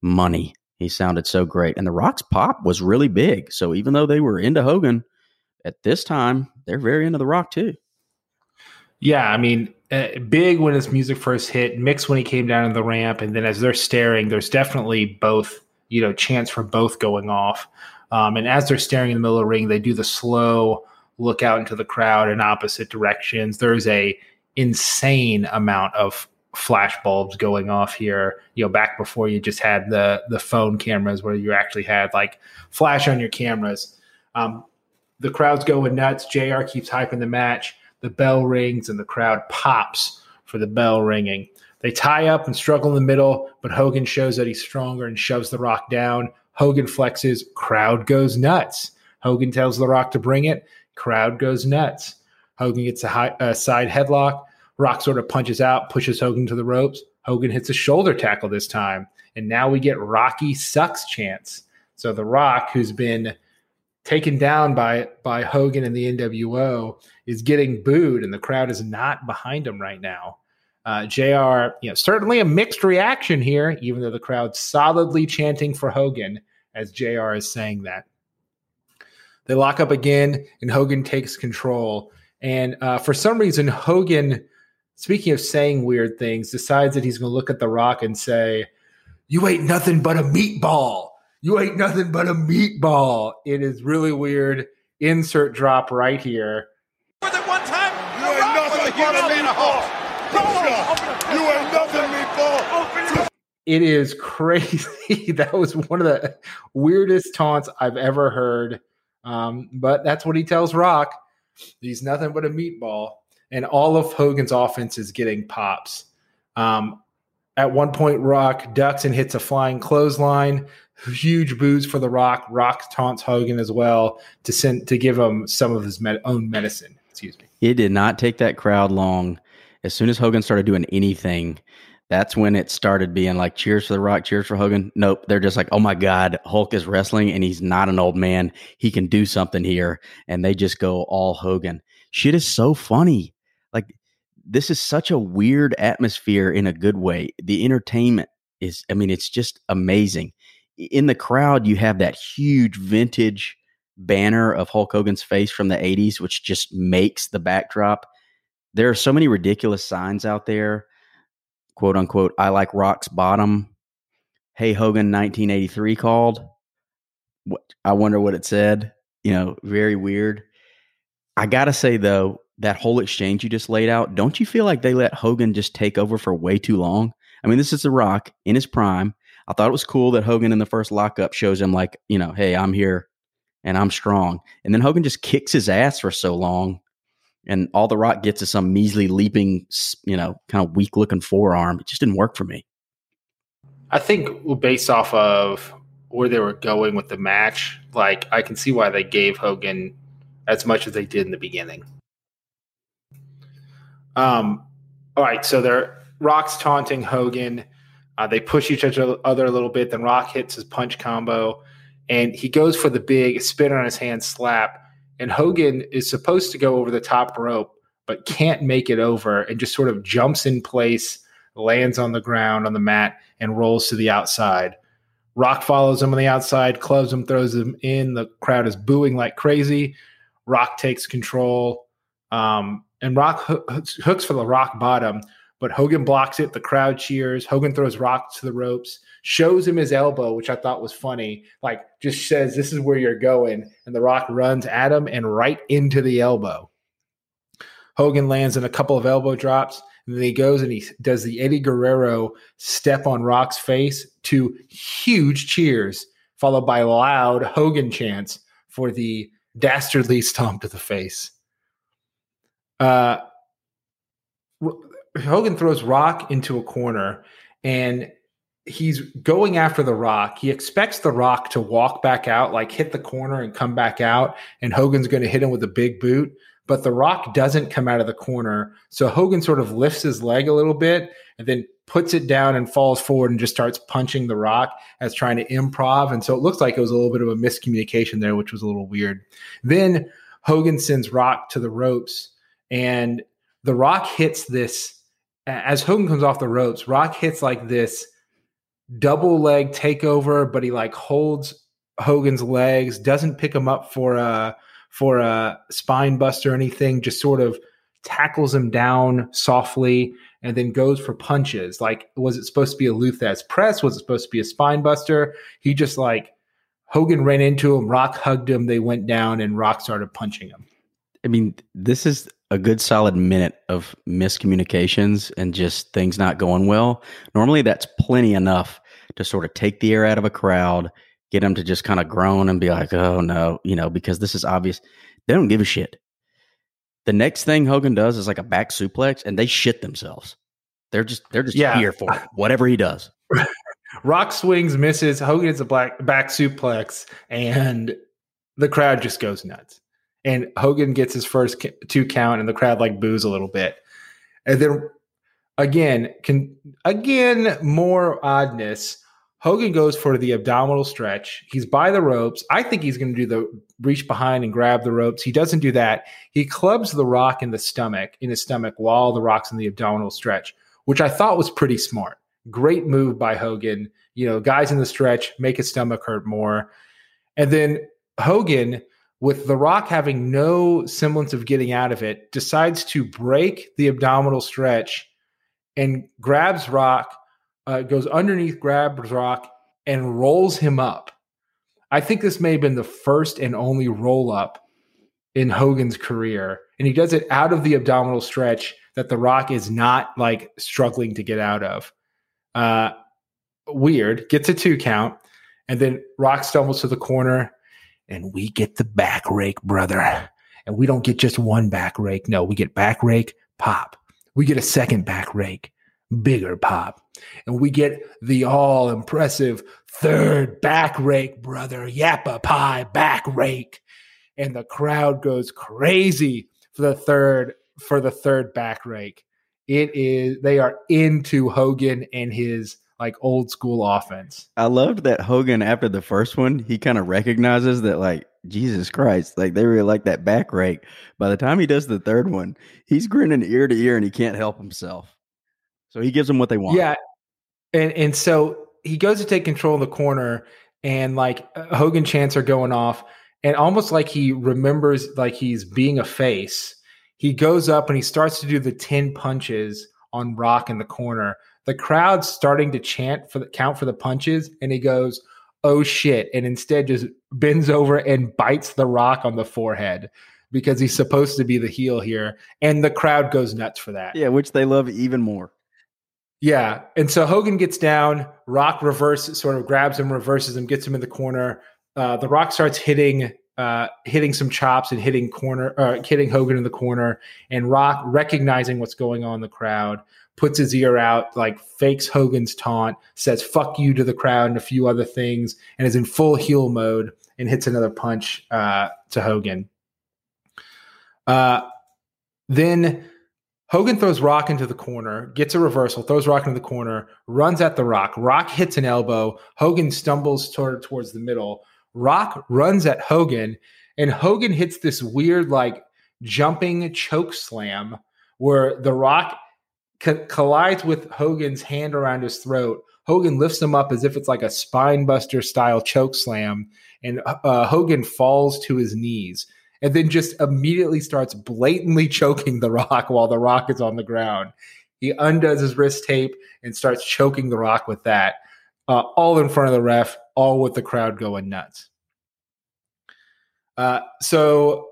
money. He sounded so great. And The Rock's pop was really big. So even though they were into Hogan, at this time, they're very into The Rock, too. Yeah, I mean, big when his music first hit, mixed when he came down to the ramp, and then as they're staring, there's definitely both, you know, chance for both going off. And as they're staring in the middle of the ring, they do the slow look out into the crowd in opposite directions. There's a insane amount of flash bulbs going off here. You know, back before you just had the phone cameras where you actually had, like, flash on your cameras. The crowd's going nuts. JR keeps hyping the match. The bell rings, and the crowd pops for the bell ringing. They tie up and struggle in the middle, but Hogan shows that he's stronger and shoves The Rock down. Hogan flexes. Crowd goes nuts. Hogan tells The Rock to bring it. Crowd goes nuts. Hogan gets a side headlock. Rock sort of punches out, pushes Hogan to the ropes. Hogan hits a shoulder tackle this time, and now we get Rocky sucks chants. So The Rock, who's been taken down by Hogan and the NWO, is getting booed, and the crowd is not behind him right now. JR, you know, certainly a mixed reaction here, even though the crowd's solidly chanting for Hogan as JR is saying that. They lock up again, and Hogan takes control. And for some reason, Hogan, speaking of saying weird things, decides that he's going to look at The Rock and say, "You ain't nothing but a meatball. You ain't nothing but a meatball." It is really weird. Insert drop right here. With it one time, you ain't nothing but a meatball. You ain't nothing, meatball. It is crazy. That was one of the weirdest taunts I've ever heard. But that's what he tells Rock. He's nothing but a meatball. And all of Hogan's offense is getting pops. At one point, Rock ducks and hits a flying clothesline. Huge boos for The Rock. Rock taunts Hogan as well to give him some of his own medicine. Excuse me. It did not take that crowd long. As soon as Hogan started doing anything, that's when it started being like, cheers for The Rock, cheers for Hogan. Nope. They're just like, oh my God, Hulk is wrestling and he's not an old man. He can do something here. And they just go all Hogan. Shit is so funny. Like, this is such a weird atmosphere in a good way. The entertainment is, I mean, it's just amazing. In the crowd, you have that huge vintage banner of Hulk Hogan's face from the 80s, which just makes the backdrop. There are so many ridiculous signs out there. Quote unquote, I like Rock's bottom. Hey, Hogan, 1983 called. What? I wonder what it said. You know, very weird. I got to say, though, that whole exchange you just laid out, don't you feel like they let Hogan just take over for way too long? I mean, this is The Rock in his prime. I thought it was cool that Hogan in the first lockup shows him like, you know, hey, I'm here and I'm strong. And then Hogan just kicks his ass for so long. And all The Rock gets is some measly leaping, you know, kind of weak looking forearm. It just didn't work for me. I think based off of where they were going with the match, like I can see why they gave Hogan as much as they did in the beginning. All right, so they're Rock's taunting Hogan. They push each other a little bit. Then Rock hits his punch combo, and he goes for the big spin on his hand slap. And Hogan is supposed to go over the top rope, but can't make it over and just sort of jumps in place, lands on the ground on the mat, and rolls to the outside. Rock follows him on the outside, clubs him, throws him in. The crowd is booing like crazy. Rock takes control. And Rock hooks for the rock bottom, but Hogan blocks it. The crowd cheers. Hogan throws Rock to the ropes, shows him his elbow, which I thought was funny, like just says, this is where you're going. And The Rock runs at him and right into the elbow. Hogan lands in a couple of elbow drops, and then he goes and he does the Eddie Guerrero step on Rock's face to huge cheers, followed by loud Hogan chants for the dastardly stomp to the face. Hogan throws Rock into a corner, and he's going after The Rock. He expects The Rock to walk back out, like hit the corner and come back out, and Hogan's going to hit him with a big boot. But The Rock doesn't come out of the corner, so Hogan sort of lifts his leg a little bit and then puts it down and falls forward and just starts punching The Rock as trying to improv. And so it looks like it was a little bit of a miscommunication there, which was a little weird. Then Hogan sends Rock to the ropes, and The Rock hits this, as Hogan comes off the ropes, Rock hits like this double leg takeover, but he like holds Hogan's legs, doesn't pick him up for a spine buster or anything, just sort of tackles him down softly and then goes for punches. Like, was it supposed to be a Luthes press? Was it supposed to be a spine buster? He just like, Hogan ran into him, Rock hugged him, they went down, and Rock started punching him. I mean, this is a good solid minute of miscommunications and just things not going well. Normally that's plenty enough to sort of take the air out of a crowd, get them to just kind of groan and be like, oh no, you know, because this is obvious. They don't give a shit. The next thing Hogan does is like a back suplex, and they shit themselves. They're just here for it, whatever he does. Rock swings, misses. Hogan hits a back suplex, and the crowd just goes nuts. And Hogan gets his first two count, and the crowd like boos a little bit. And then again, more oddness. Hogan goes for the abdominal stretch. He's by the ropes. I think he's going to do the reach behind and grab the ropes. He doesn't do that. He clubs The Rock in his stomach while The Rock's in the abdominal stretch, which I thought was pretty smart. Great move by Hogan. You know, guys in the stretch make his stomach hurt more. And then Hogan, with The Rock having no semblance of getting out of it, decides to break the abdominal stretch and grabs Rock, goes underneath, grabs Rock, and rolls him up. I think this may have been the first and only roll-up in Hogan's career, and he does it out of the abdominal stretch that The Rock is not, like, struggling to get out of. Weird. Gets a two count, and then Rock stumbles to the corner, and we get the back rake, brother. And we don't get just one back rake. No, we get back rake, pop. We get a second back rake, bigger pop. And we get the all-impressive third back rake, brother, yappa pie back rake. And the crowd goes crazy for the third back rake. They are into Hogan and his like old school offense. I loved that Hogan after the first one, he kind of recognizes that like, Jesus Christ, like they really like that back rake. By the time he does the third one, he's grinning ear to ear and he can't help himself. So he gives them what they want. Yeah. And so he goes to take control of the corner and like Hogan chants are going off and almost like he remembers like he's being a face. He goes up and he starts to do the 10 punches on Rock in the corner. The crowd's starting to chant for the count for the punches. And he goes, oh shit. And instead just bends over and bites the Rock on the forehead because he's supposed to be the heel here. And the crowd goes nuts for that. Yeah. Which they love even more. Yeah. And so Hogan gets down, Rock reverses, sort of grabs him, reverses him, gets him in the corner. The Rock starts hitting some chops and hitting Hogan in the corner, and Rock, recognizing what's going on in the crowd, puts his ear out, like fakes Hogan's taunt, says fuck you to the crowd and a few other things, and is in full heel mode and hits another punch to Hogan. Then Hogan throws Rock into the corner, gets a reversal, throws Rock into the corner, runs at the Rock. Rock hits an elbow. Hogan stumbles towards the middle. Rock runs at Hogan, and Hogan hits this weird, like, jumping choke slam where the Rock collides with Hogan's hand around his throat. Hogan lifts him up as if it's like a spine buster style choke slam, and Hogan falls to his knees and then just immediately starts blatantly choking the Rock while the Rock is on the ground. He undoes his wrist tape and starts choking the Rock with that, all in front of the ref, all with the crowd going nuts. So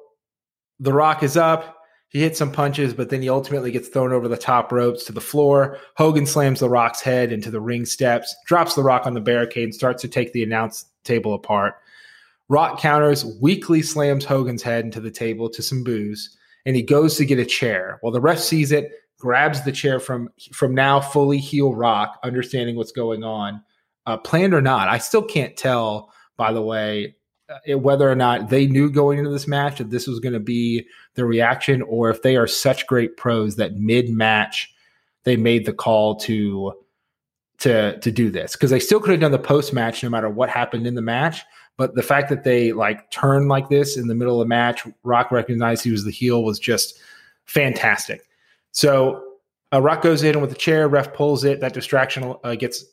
the Rock is up. He hits some punches, but then he ultimately gets thrown over the top ropes to the floor. Hogan slams the Rock's head into the ring steps, drops the Rock on the barricade, and starts to take the announce table apart. Rock counters, weakly slams Hogan's head into the table to some boos, and he goes to get a chair. Well, the ref sees it, grabs the chair from now fully heel Rock, understanding what's going on. Planned or not, I still can't tell, by the way, whether or not they knew going into this match that this was going to be the reaction, or if they are such great pros that mid-match they made the call to do this. Because they still could have done the post-match no matter what happened in the match, but the fact that they like turned like this in the middle of the match, Rock recognized he was the heel, was just fantastic. So Rock goes in with the chair. Ref pulls it. That distraction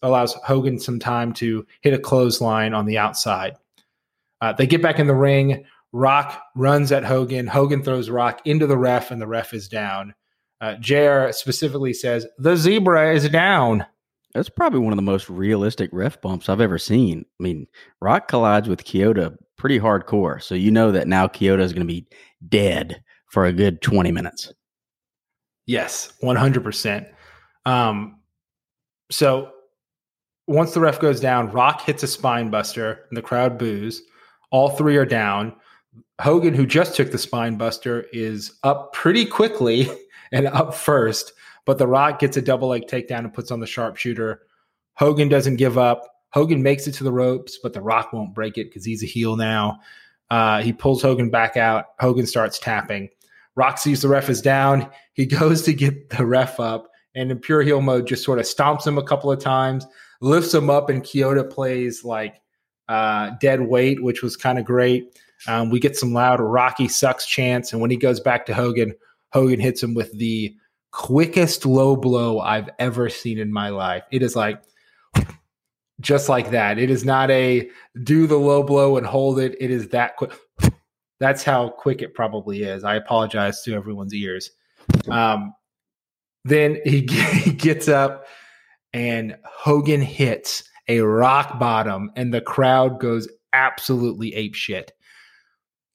allows Hogan some time to hit a clothesline on the outside. They get back in the ring. Rock runs at Hogan. Hogan throws Rock into the ref, and the ref is down. JR specifically says, the zebra is down. That's probably one of the most realistic ref bumps I've ever seen. I mean, Rock collides with Kyoto pretty hardcore, so you know that now Kyoto is going to be dead for a good 20 minutes. Yes, 100%. So once the ref goes down, Rock hits a spine buster and the crowd boos. All three are down. Hogan, who just took the spine buster, is up pretty quickly and up first, but the Rock gets a double leg takedown and puts on the sharpshooter. Hogan doesn't give up. Hogan makes it to the ropes, but the Rock won't break it because he's a heel now. He pulls Hogan back out. Hogan starts tapping. Rock sees the ref is down. He goes to get the ref up, and in pure heel mode, just sort of stomps him a couple of times, lifts him up, and Kyoto plays like dead weight, which was kind of great. We get some loud Rocky sucks chants, and when he goes back to Hogan, Hogan hits him with the quickest low blow I've ever seen in my life. It is like just like that. It is not a do the low blow and hold it. It is that quick. That's how quick it probably is. I apologize to everyone's ears. Then he gets up, and Hogan hits a rock bottom, and the crowd goes absolutely apeshit.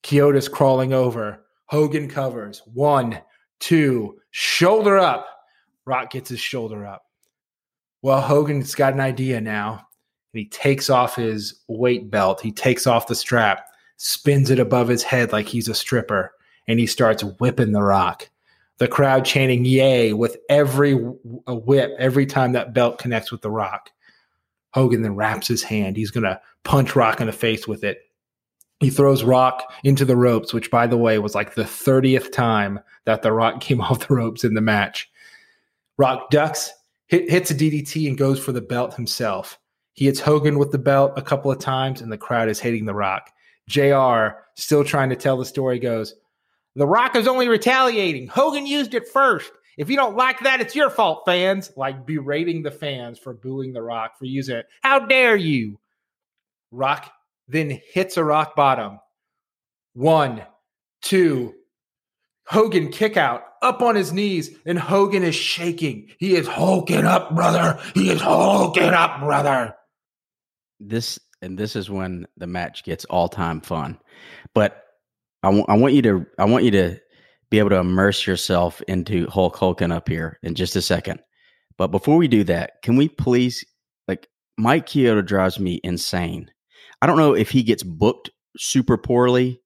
Kyoto's crawling over. Hogan covers. 1, 2, shoulder up. Rock gets his shoulder up. Well, Hogan's got an idea now. He takes off his weight belt. He takes off the strap, spins it above his head like he's a stripper, and he starts whipping the Rock. the crowd chanting yay with a whip every time that belt connects with The Rock. Hogan then wraps his hand. He's going to punch Rock in the face with it. He throws Rock into the ropes, which, by the way, was like the 30th time that The Rock came off the ropes in the match. Rock ducks, hits a DDT, and goes for the belt himself. He hits Hogan with the belt a couple of times, and the crowd is hating The Rock. JR, still trying to tell the story, goes, "The Rock is only retaliating. Hogan used it first. If you don't like that, it's your fault, fans." Like berating the fans for booing The Rock for using it. How dare you? Rock then hits a rock bottom. 1, 2, Hogan kick out, up on his knees, and Hogan is shaking. He is hulking up, brother. He is hulking up, brother. This is when the match gets all-time fun. But I want you to be able to immerse yourself into Hulk Hogan up here in just a second. But before we do that, can we please, like, Mike Chioda drives me insane. I don't know if he gets booked super poorly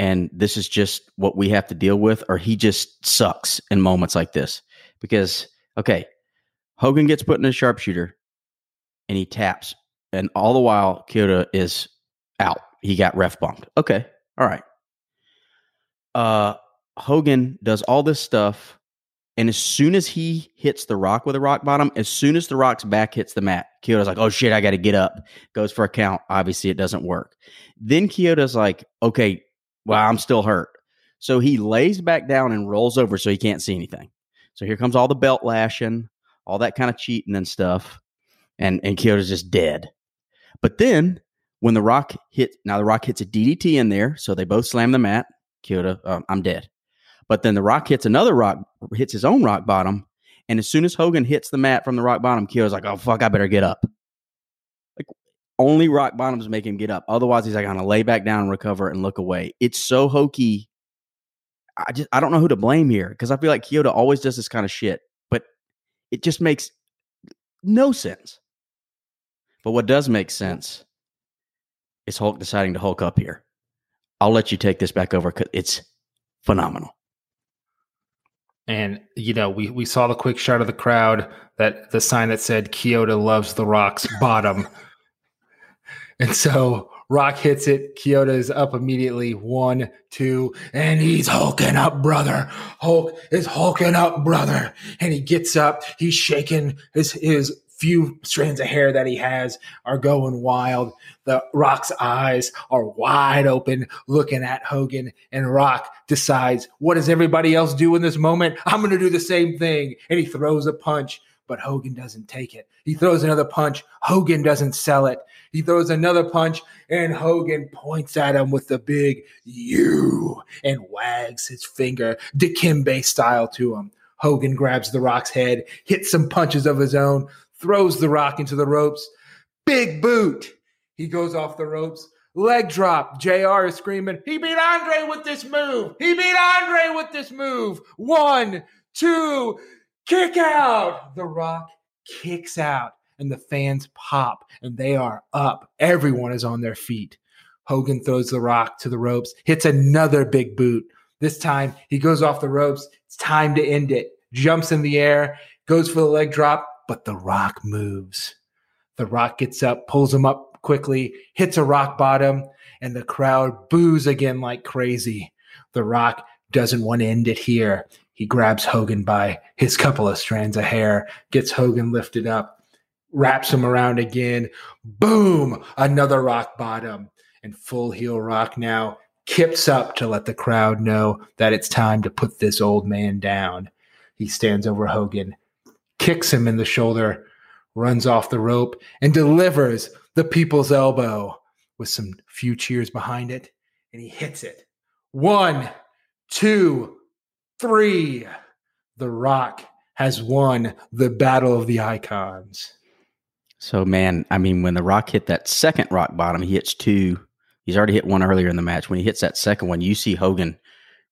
and this is just what we have to deal with, or he just sucks in moments like this. Because, okay, Hogan gets put in a sharpshooter and he taps. And all the while, Chioda is out. He got ref bumped. Okay, all right. Hogan does all this stuff, and as soon as he hits The Rock with a rock bottom, as soon as The Rock's back hits the mat, Kyoto's like, "Oh shit, I got to get up." Goes for a count. Obviously, it doesn't work. Then Kyoto's like, "Okay, well, I'm still hurt." So he lays back down and rolls over so he can't see anything. So here comes all the belt lashing, all that kind of cheating and stuff, and Kyoto's just dead. But then when The Rock hits a DDT in there, so they both slam the mat. Kyoto, I'm dead. But then The Rock hits his own rock bottom. And as soon as Hogan hits the mat from the rock bottom, Kyoto's like, "Oh, fuck, I better get up." Like, only rock bottoms make him get up. Otherwise, he's like, "I'm going to lay back down and recover and look away." It's so hokey. I don't know who to blame here, because I feel like Kyoto always does this kind of shit. But it just makes no sense. But what does make sense is Hulk deciding to Hulk up here. I'll let you take this back over because it's phenomenal. And, you know, we saw the quick shot of the crowd, that the sign that said Kyoto loves The Rock's bottom. And so Rock hits it. Kyoto is up immediately. 1, 2, and he's hulking up, brother. Hulk is hulking up, brother. And he gets up. He's shaking his few strands of hair that he has are going wild. The Rock's eyes are wide open looking at Hogan, and Rock decides, what does everybody else do in this moment? I'm going to do the same thing. And he throws a punch, but Hogan doesn't take it. He throws another punch. Hogan doesn't sell it. He throws another punch, and Hogan points at him with the big "you" and wags his finger Dikembe style to him. Hogan grabs The Rock's head, hits some punches of his own, throws The Rock into the ropes. Big boot. He goes off the ropes. Leg drop. JR is screaming, "He beat Andre with this move. He beat Andre with this move." 1, 2, kick out. The Rock kicks out, and the fans pop, and they are up. Everyone is on their feet. Hogan throws The Rock to the ropes, hits another big boot. This time, he goes off the ropes. It's time to end it. Jumps in the air, goes for the leg drop, but The Rock moves. The Rock gets up, pulls him up quickly, hits a rock bottom, and the crowd boos again like crazy. The Rock doesn't want to end it here. He grabs Hogan by his couple of strands of hair, gets Hogan lifted up, wraps him around again. Boom! Another rock bottom. And full heel Rock now kips up to let the crowd know that it's time to put this old man down. He stands over Hogan, kicks him in the shoulder, runs off the rope, and delivers the people's elbow with some few cheers behind it, and he hits it. 1, 2, 3. The Rock has won the Battle of the Icons. So, man, I mean, when The Rock hit that second rock bottom, he hits two. He's already hit one earlier in the match. When he hits that second one, you see Hogan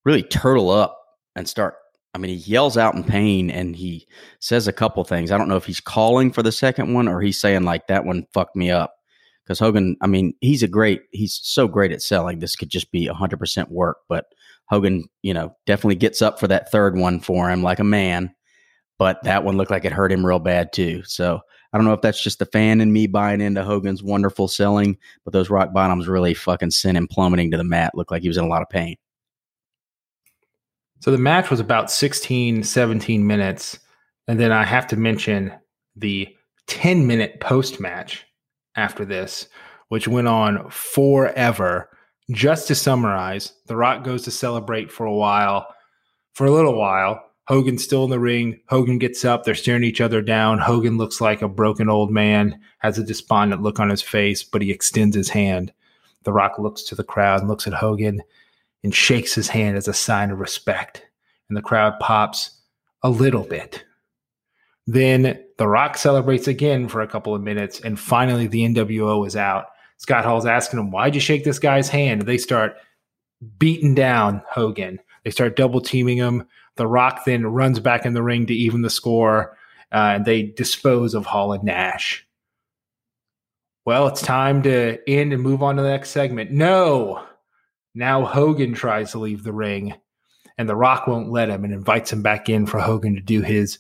really turtle up and start. I mean, he yells out in pain, and he says a couple things. I don't know if he's calling for the second one or he's saying, like, "That one fucked me up." Because Hogan, I mean, he's so great at selling. This could just be 100% work, but Hogan, you know, definitely gets up for that third one for him like a man. But that one looked like it hurt him real bad, too. So I don't know if that's just the fan in me buying into Hogan's wonderful selling, but those rock bottoms really fucking sent him plummeting to the mat. Looked like he was in a lot of pain. So the match was about 16, 17 minutes. And then I have to mention the 10-minute post-match after this, which went on forever. Just to summarize, The Rock goes to celebrate for a little while. Hogan's still in the ring. Hogan gets up. They're staring each other down. Hogan looks like a broken old man, has a despondent look on his face, but he extends his hand. The Rock looks to the crowd and looks at Hogan and shakes his hand as a sign of respect. And the crowd pops a little bit. Then The Rock celebrates again for a couple of minutes, and finally the NWO is out. Scott Hall's asking him, why'd you shake this guy's hand? And they start beating down Hogan. They start double-teaming him. The Rock then runs back in the ring to even the score, and they dispose of Hall and Nash. Well, it's time to end and move on to the next segment. No! Now Hogan tries to leave the ring, and The Rock won't let him and invites him back in for Hogan to do his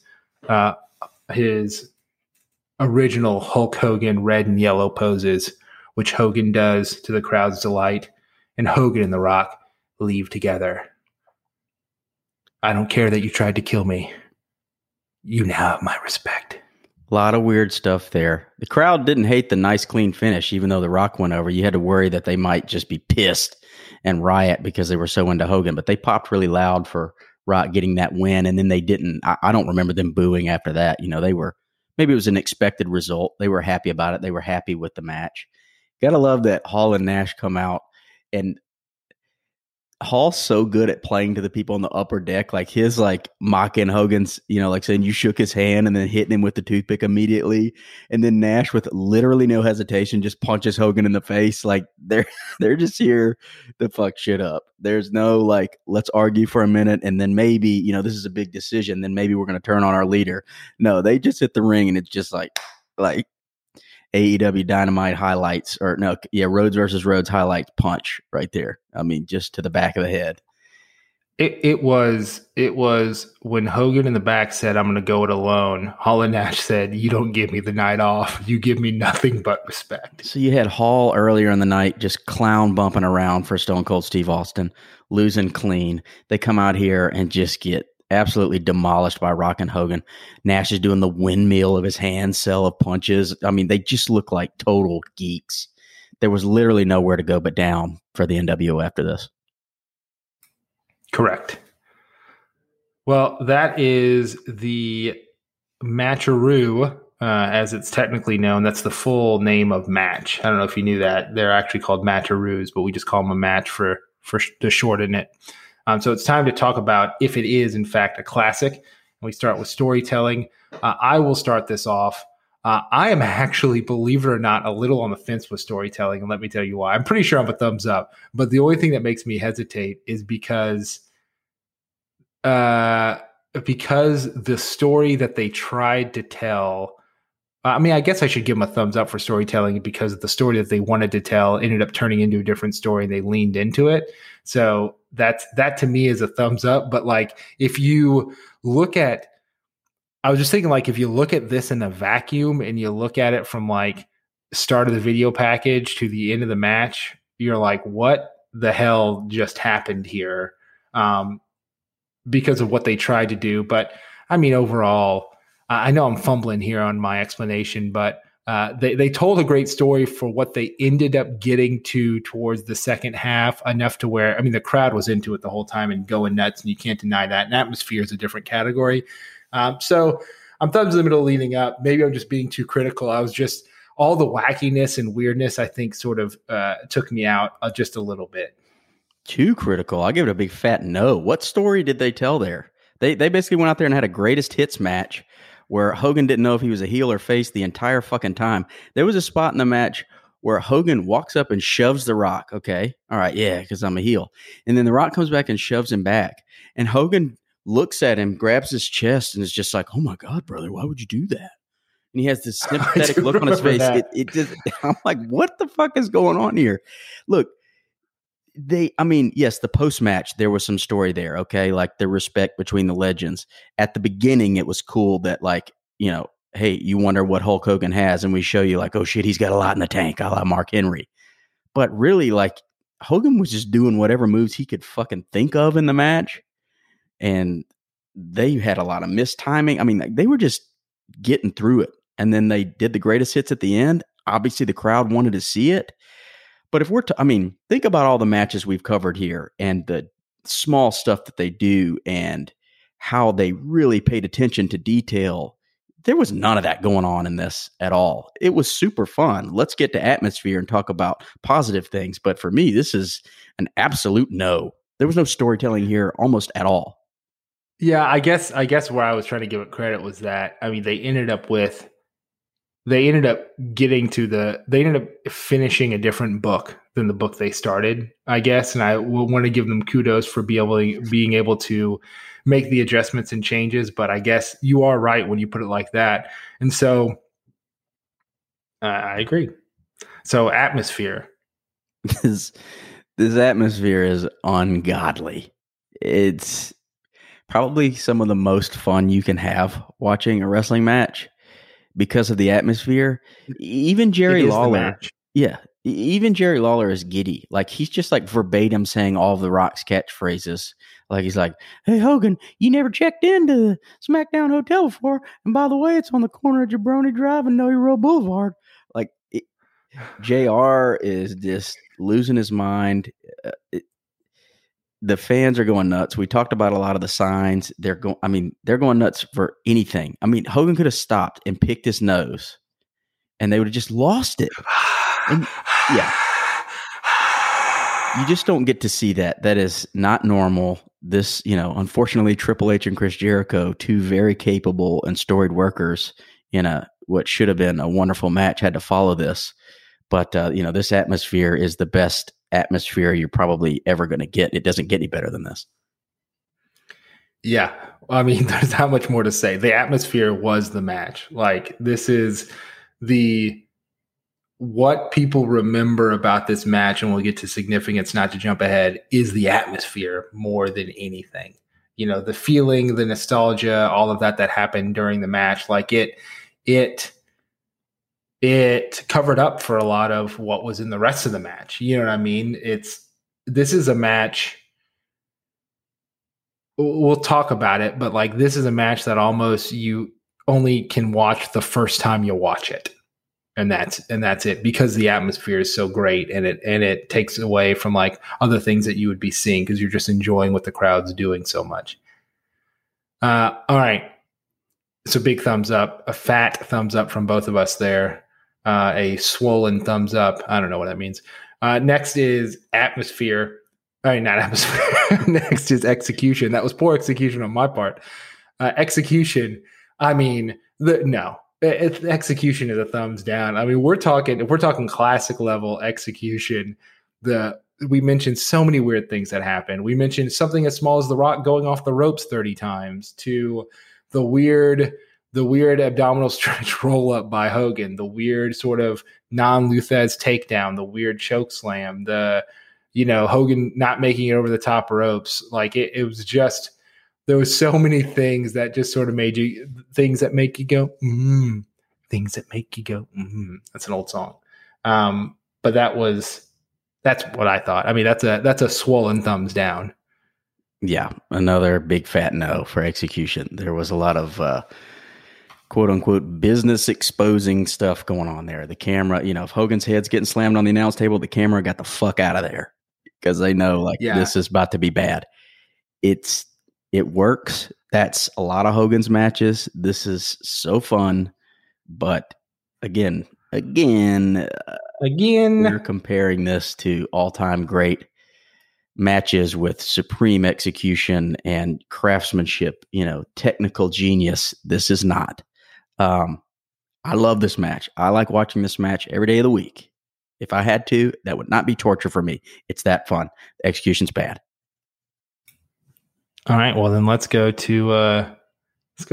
original Hulk Hogan red and yellow poses, which Hogan does to the crowd's delight, and Hogan and The Rock leave together. I don't care that you tried to kill me. You now have my respect. A lot of weird stuff there. The crowd didn't hate the nice, clean finish, even though The Rock went over. You had to worry that they might just be pissed and riot because they were so into Hogan. But they popped really loud for Rock getting that win, and then they didn't. I don't remember them booing after that. You know, they were, maybe it was an expected result. They were happy about it. They were happy with the match. Gotta love that Hall and Nash come out, and Hall's so good at playing to the people on the upper deck, like his like mocking Hogan's, you know, like saying you shook his hand and then hitting him with the toothpick immediately. And then Nash with literally no hesitation just punches Hogan in the face. Like they're just here to fuck shit up. There's no like, let's argue for a minute and then maybe, you know, this is a big decision, then maybe we're going to turn on our leader. No, they just hit the ring and it's just like AEW Dynamite highlights, or no, yeah, Rhodes versus Rhodes highlights punch right there. I mean, just to the back of the head. It was when Hogan in the back said, I'm going to go it alone. Hall and Nash said, you don't give me the night off. You give me nothing but respect. So you had Hall earlier in the night just clown bumping around for Stone Cold Steve Austin, losing clean. They come out here and just get absolutely demolished by Rock and Hogan. Nash is doing the windmill of his hand, sell of punches. I mean, they just look like total geeks. There was literally nowhere to go but down for the NWO after this. Correct. Well, that is the matcharoo, as it's technically known. That's the full name of match. I don't know if you knew that. They're actually called matcharoos, but we just call them a match for to shorten it. So it's time to talk about if it is, in fact, a classic. We start with storytelling. I will start this off. I am actually, believe it or not, a little on the fence with storytelling, and let me tell you why. I'm pretty sure I'm a thumbs up, but the only thing that makes me hesitate is because the story that they tried to tell, I mean, I guess I should give them a thumbs up for storytelling because the story that they wanted to tell ended up turning into a different story. They leaned into it. So that to me is a thumbs up. But like, if you look at, I was just thinking like, if you look at this in a vacuum and you look at it from like start of the video package to the end of the match, you're like, what the hell just happened here? Because of what they tried to do. But I mean, overall, I know I'm fumbling here on my explanation, but they told a great story for what they ended up getting to towards the second half, enough to where, I mean, the crowd was into it the whole time and going nuts, and you can't deny that. And atmosphere is a different category. So I'm thumbs in the middle leading up. Maybe I'm just being too critical. I was just, all the wackiness and weirdness, I think, sort of took me out just a little bit. Too critical. I'll give it a big fat no. What story did they tell there? They basically went out there and had a greatest hits match where Hogan didn't know if he was a heel or face the entire fucking time. There was a spot in the match where Hogan walks up and shoves The Rock. Okay. All right. Yeah. Because I'm a heel. And then The Rock comes back and shoves him back. And Hogan looks at him, grabs his chest, and is just like, oh my God, brother, why would you do that? And he has this sympathetic look on his face. It just, I'm like, what the fuck is going on here? Look, yes, the post-match, there was some story there, okay? Like the respect between the legends. At the beginning, it was cool that, like, you know, hey, you wonder what Hulk Hogan has, and we show you, like, oh, shit, he's got a lot in the tank, a la Mark Henry. But really, like, Hogan was just doing whatever moves he could fucking think of in the match, and they had a lot of mistiming. I mean, like, they were just getting through it, and then they did the greatest hits at the end. Obviously, the crowd wanted to see it. But if we're, think about all the matches we've covered here and the small stuff that they do and how they really paid attention to detail. There was none of that going on in this at all. It was super fun. Let's get to atmosphere and talk about positive things. But for me, this is an absolute no. There was no storytelling here almost at all. Yeah, I guess where I was trying to give it credit was that, I mean, they ended up finishing a different book than the book they started, I guess. And I want to give them kudos for being able to make the adjustments and changes. But I guess you are right when you put it like that. And so I agree. So atmosphere. This atmosphere is ungodly. It's probably some of the most fun you can have watching a wrestling match. Because of the atmosphere, even Jerry Lawler is giddy. Like, he's just like verbatim saying all of The Rock's catchphrases. Like, he's like, hey, Hogan, you never checked into the SmackDown Hotel before. And by the way, it's on the corner of Jabroni Drive and No Hero Boulevard. Like, JR is just losing his mind. The fans are going nuts. We talked about a lot of the signs. They're going nuts for anything. I mean, Hogan could have stopped and picked his nose, and they would have just lost it. And, yeah, you just don't get to see that. That is not normal. This, unfortunately, Triple H and Chris Jericho, two very capable and storied workers in what should have been a wonderful match, had to follow this. But this atmosphere is the best atmosphere you're probably ever going to get. It doesn't get any better than this. Yeah. I mean, there's not much more to say. The atmosphere was the match. Like, this is what people remember about this match, and we'll get to significance, not to jump ahead, is the atmosphere more than anything. The feeling, the nostalgia, all of that happened during the match. Like, it covered up for a lot of what was in the rest of the match. You know what I mean? This is a match. We'll talk about it, but like, this is a match that almost you only can watch the first time you watch it. And that's it, because the atmosphere is so great, and it takes away from like other things that you would be seeing, 'cause you're just enjoying what the crowd's doing so much. All right. So big thumbs up, a fat thumbs up from both of us there. A swollen thumbs up. I don't know what that means. Next is atmosphere. I mean, not atmosphere. Next is execution. That was poor execution on my part. Execution. I mean, no. Execution is a thumbs down. I mean, we're talking classic level execution. We mentioned so many weird things that happened. We mentioned something as small as The Rock going off the ropes 30 times to the weird abdominal stretch roll up by Hogan, the weird sort of non-Luthez takedown, the weird choke slam, Hogan not making it over the top ropes. Like, it was just, there was so many things that just sort of things that make you go, mm, things that make you go, mm. That's an old song. But that's what I thought. I mean, that's a swollen thumbs down. Yeah, another big fat no for execution. There was a lot of quote-unquote business-exposing stuff going on there. The camera, if Hogan's head's getting slammed on the announce table, the camera got the fuck out of there, because they know, like, This is about to be bad. It works. That's a lot of Hogan's matches. This is so fun. But again, we're comparing this to all-time great matches with supreme execution and craftsmanship, technical genius. This is not. I love this match. I like watching this match every day of the week. If I had to, that would not be torture for me. It's that fun. The execution's bad. All right. Well, then let's go to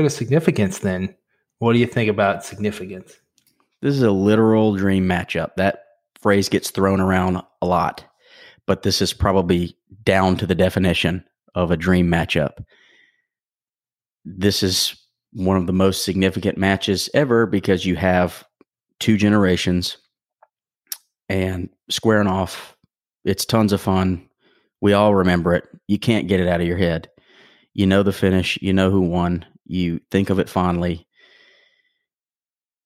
significance then. What do you think about significance? This is a literal dream matchup. That phrase gets thrown around a lot. but this is probably down to the definition of a dream matchup. This is one of the most significant matches ever because you have two generations and squaring off. It's tons of fun. We all remember it. You can't get it out of your head. You know the finish. You know who won. You think of it fondly.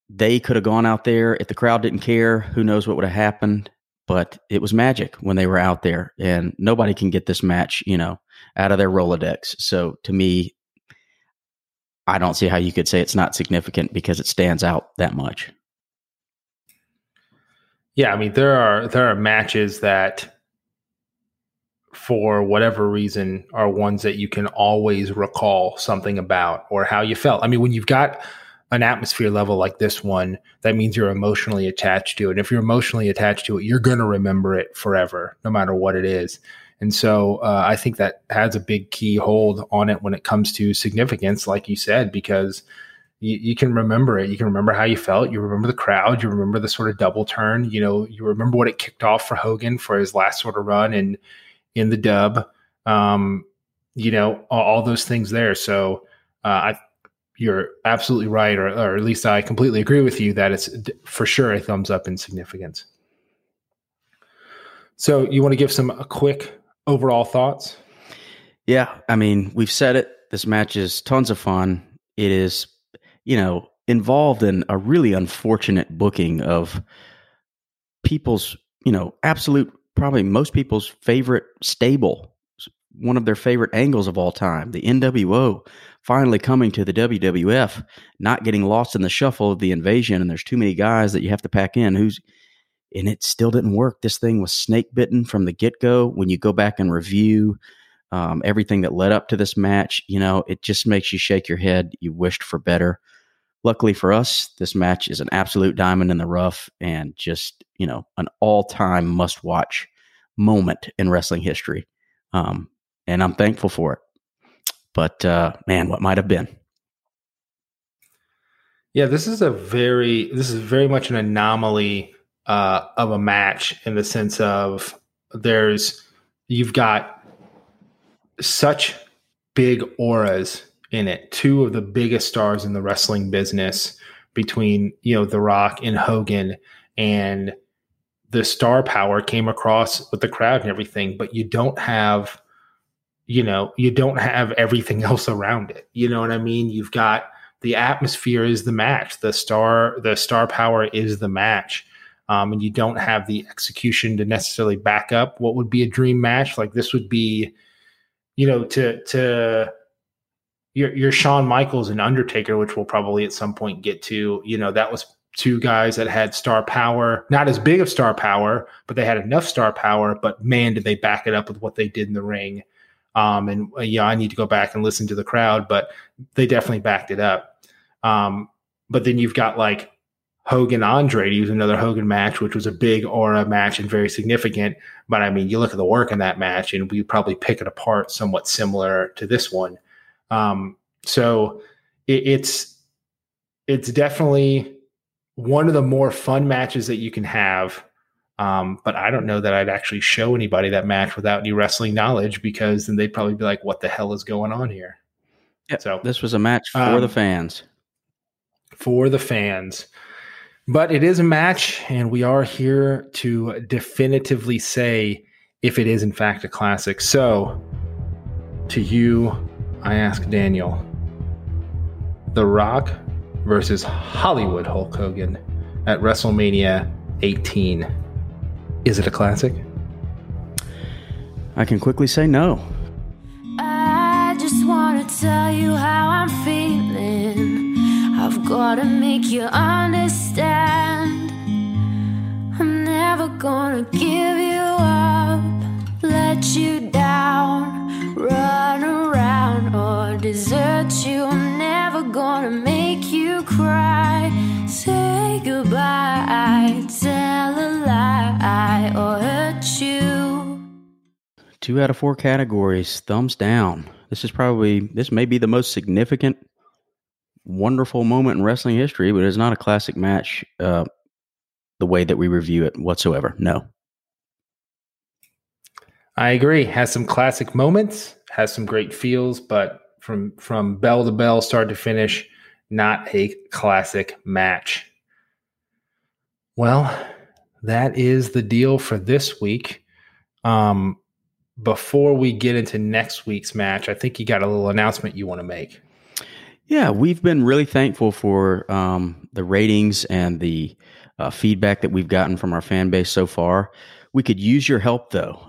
They could have gone out there. If the crowd didn't care, who knows what would have happened. But it was magic when they were out there. And nobody can get this match, you know, out of their Rolodex. So to me, I don't see how you could say it's not significant because it stands out that much. Yeah, I mean, there are matches that, for whatever reason, are ones that you can always recall something about or how you felt. I mean, when you've got an atmosphere level like this one, that means you're emotionally attached to it. And if you're emotionally attached to it, you're going to remember it forever, no matter what it is. And so I think that has a big key hold on it when it comes to significance, like you said, because you can remember it. You can remember how you felt. You remember the crowd. You remember the sort of double turn. You know, you remember what it kicked off for Hogan for his last sort of run and in the dub, you know, all those things there. So you're absolutely right, or at least I completely agree with you that it's for sure a thumbs up in significance. So you want to give some quick overall thoughts? Yeah, I mean, we've said it. This match is tons of fun. It is, you know, involved in a really unfortunate booking of people's, you know, absolute, probably most people's favorite stable, one of their favorite angles of all time, the NWO, finally coming to the WWF, not getting lost in the shuffle of the invasion, and there's too many guys that you have to pack in. And it still didn't work. This thing was snake bitten from the get-go. When you go back and review everything that led up to this match, you know, it just makes you shake your head. You wished for better. Luckily for us, this match is an absolute diamond in the rough and just, you know, an all-time must-watch moment in wrestling history. And I'm thankful for it. But, man, what might have been. Yeah, this is very much an anomaly of a match in the sense of you've got such big auras in it. Two of the biggest stars in the wrestling business between, you know, The Rock and Hogan, and the star power came across with the crowd and everything, but you don't have... you know, you don't have everything else around it. You know what I mean? You've got the atmosphere is the match. The star power is the match. And you don't have the execution to necessarily back up what would be a dream match. Like this would be, you know, to your Shawn Michaels and Undertaker, which we'll probably at some point get to. You know, that was two guys that had star power, not as big of star power, but they had enough star power. But man, did they back it up with what they did in the ring. And yeah, I need to go back and listen to the crowd, but they definitely backed it up. But then you've got like Hogan Andre, to use another Hogan match, which was a big aura match and very significant. But I mean, you look at the work in that match and we probably pick it apart somewhat similar to this one. So it's definitely one of the more fun matches that you can have. But I don't know that I'd actually show anybody that match without any wrestling knowledge, because then they'd probably be like, what the hell is going on here? Yep, so this was a match for the fans. For the fans. But it is a match, and we are here to definitively say if it is in fact a classic. So to you, I ask Daniel, The Rock versus Hollywood Hulk Hogan at WrestleMania 18. Is it a classic? I can quickly say no. I just want to tell you how I'm feeling. I've got to make you understand. I'm never going to give you up, let you down, run around or desert you. I'm never going to make you cry. Say goodbye, tell a lie, or hurt you. 2 out of 4 categories, thumbs down. This may be the most significant, wonderful moment in wrestling history, but it's not a classic match the way that we review it whatsoever. No. I agree. Has some classic moments, has some great feels, but from bell to bell, start to finish, not a classic match. Well, that is the deal for this week. Before we get into next week's match, I think you got a little announcement you want to make. Yeah, we've been really thankful for the ratings and the feedback that we've gotten from our fan base so far. We could use your help, though.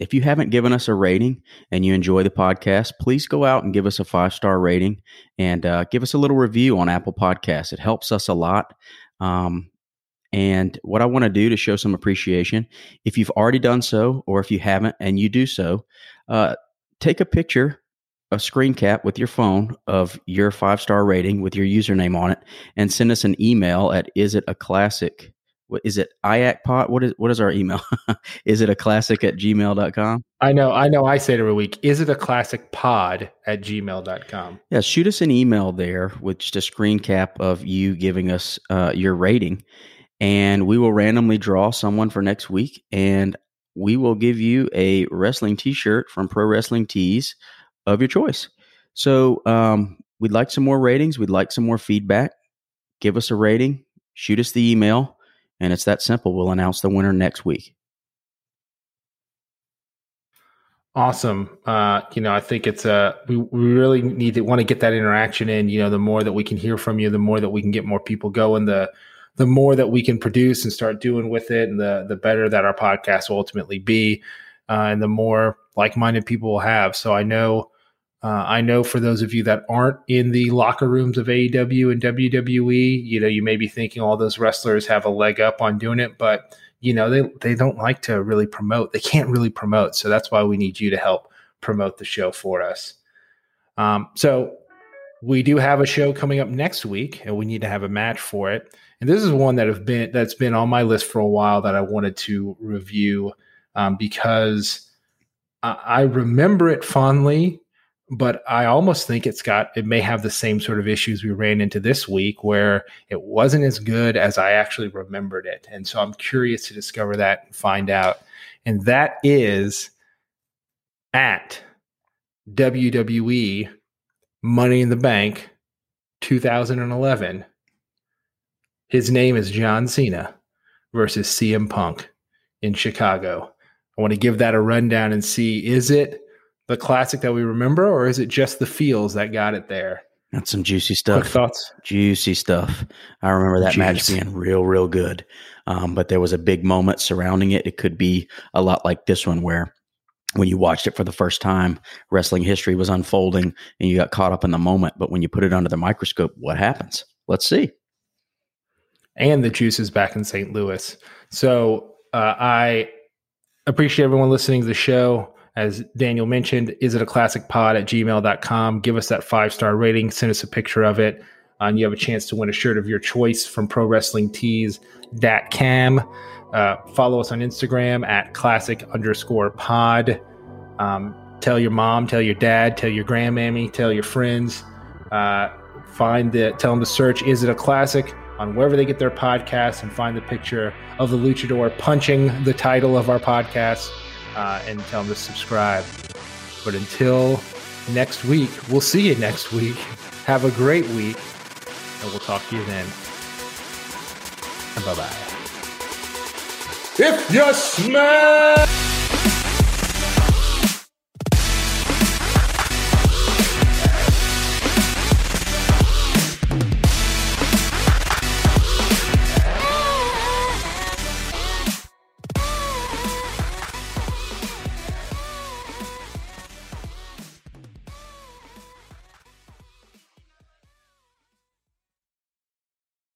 If you haven't given us a rating and you enjoy the podcast, please go out and give us a 5-star rating and give us a little review on Apple Podcasts. It helps us a lot. And what I want to do to show some appreciation, if you've already done so, or if you haven't and you do so, take a picture, a screen cap with your phone of your 5-star rating with your username on it, and send us an email at isitaclassic. What is it? IACPOT? What is our email? isitaclassic@gmail.com? I know. I say it every week. isitaclassicpod@gmail.com. Yeah. Shoot us an email there with just a screen cap of you giving us your rating. And we will randomly draw someone for next week, and we will give you a wrestling t-shirt from Pro Wrestling Tees of your choice. So we'd like some more ratings. We'd like some more feedback. Give us a rating. Shoot us the email. And it's that simple. We'll announce the winner next week. Awesome. I think it's we really want to get that interaction in. You know, the more that we can hear from you, the more that we can get more people going, the more that we can produce and start doing with it, and the better that our podcast will ultimately be, and the more like-minded people will have. So I know for those of you that aren't in the locker rooms of AEW and WWE, you know, you may be thinking all those wrestlers have a leg up on doing it, but you know, they don't like to really promote. They can't really promote. So that's why we need you to help promote the show for us. So we do have a show coming up next week, and we need to have a match for it. And this is one that's been on my list for a while that I wanted to review, because I remember it fondly, but I almost think it may have the same sort of issues we ran into this week, where it wasn't as good as I actually remembered it. And so I'm curious to discover that and find out. And that is at WWE Money in the Bank 2011. His name is John Cena versus CM Punk in Chicago. I want to give that a rundown and see, is it the classic that we remember, or is it just the feels that got it there? That's some juicy stuff. Quick thoughts? Juicy stuff. I remember that match being real, real good. But there was a big moment surrounding it. It could be a lot like this one, where when you watched it for the first time, wrestling history was unfolding and you got caught up in the moment. But when you put it under the microscope, what happens? Let's see. And the juice is back in St. Louis. So I appreciate everyone listening to the show. As Daniel mentioned, isitaclassicpod@gmail.com. Give us that 5-star rating. Send us a picture of it. And you have a chance to win a shirt of your choice from ProWrestlingTees.com. Follow us on Instagram at classic_pod. Tell your mom, tell your dad, tell your grandmammy, tell your friends. Tell them to search Is It a Classic on wherever they get their podcasts, and find the picture of the luchador punching the title of our podcast, and tell them to subscribe. But until next week, we'll see you next week. Have a great week, and we'll talk to you then. And bye-bye. If you smell...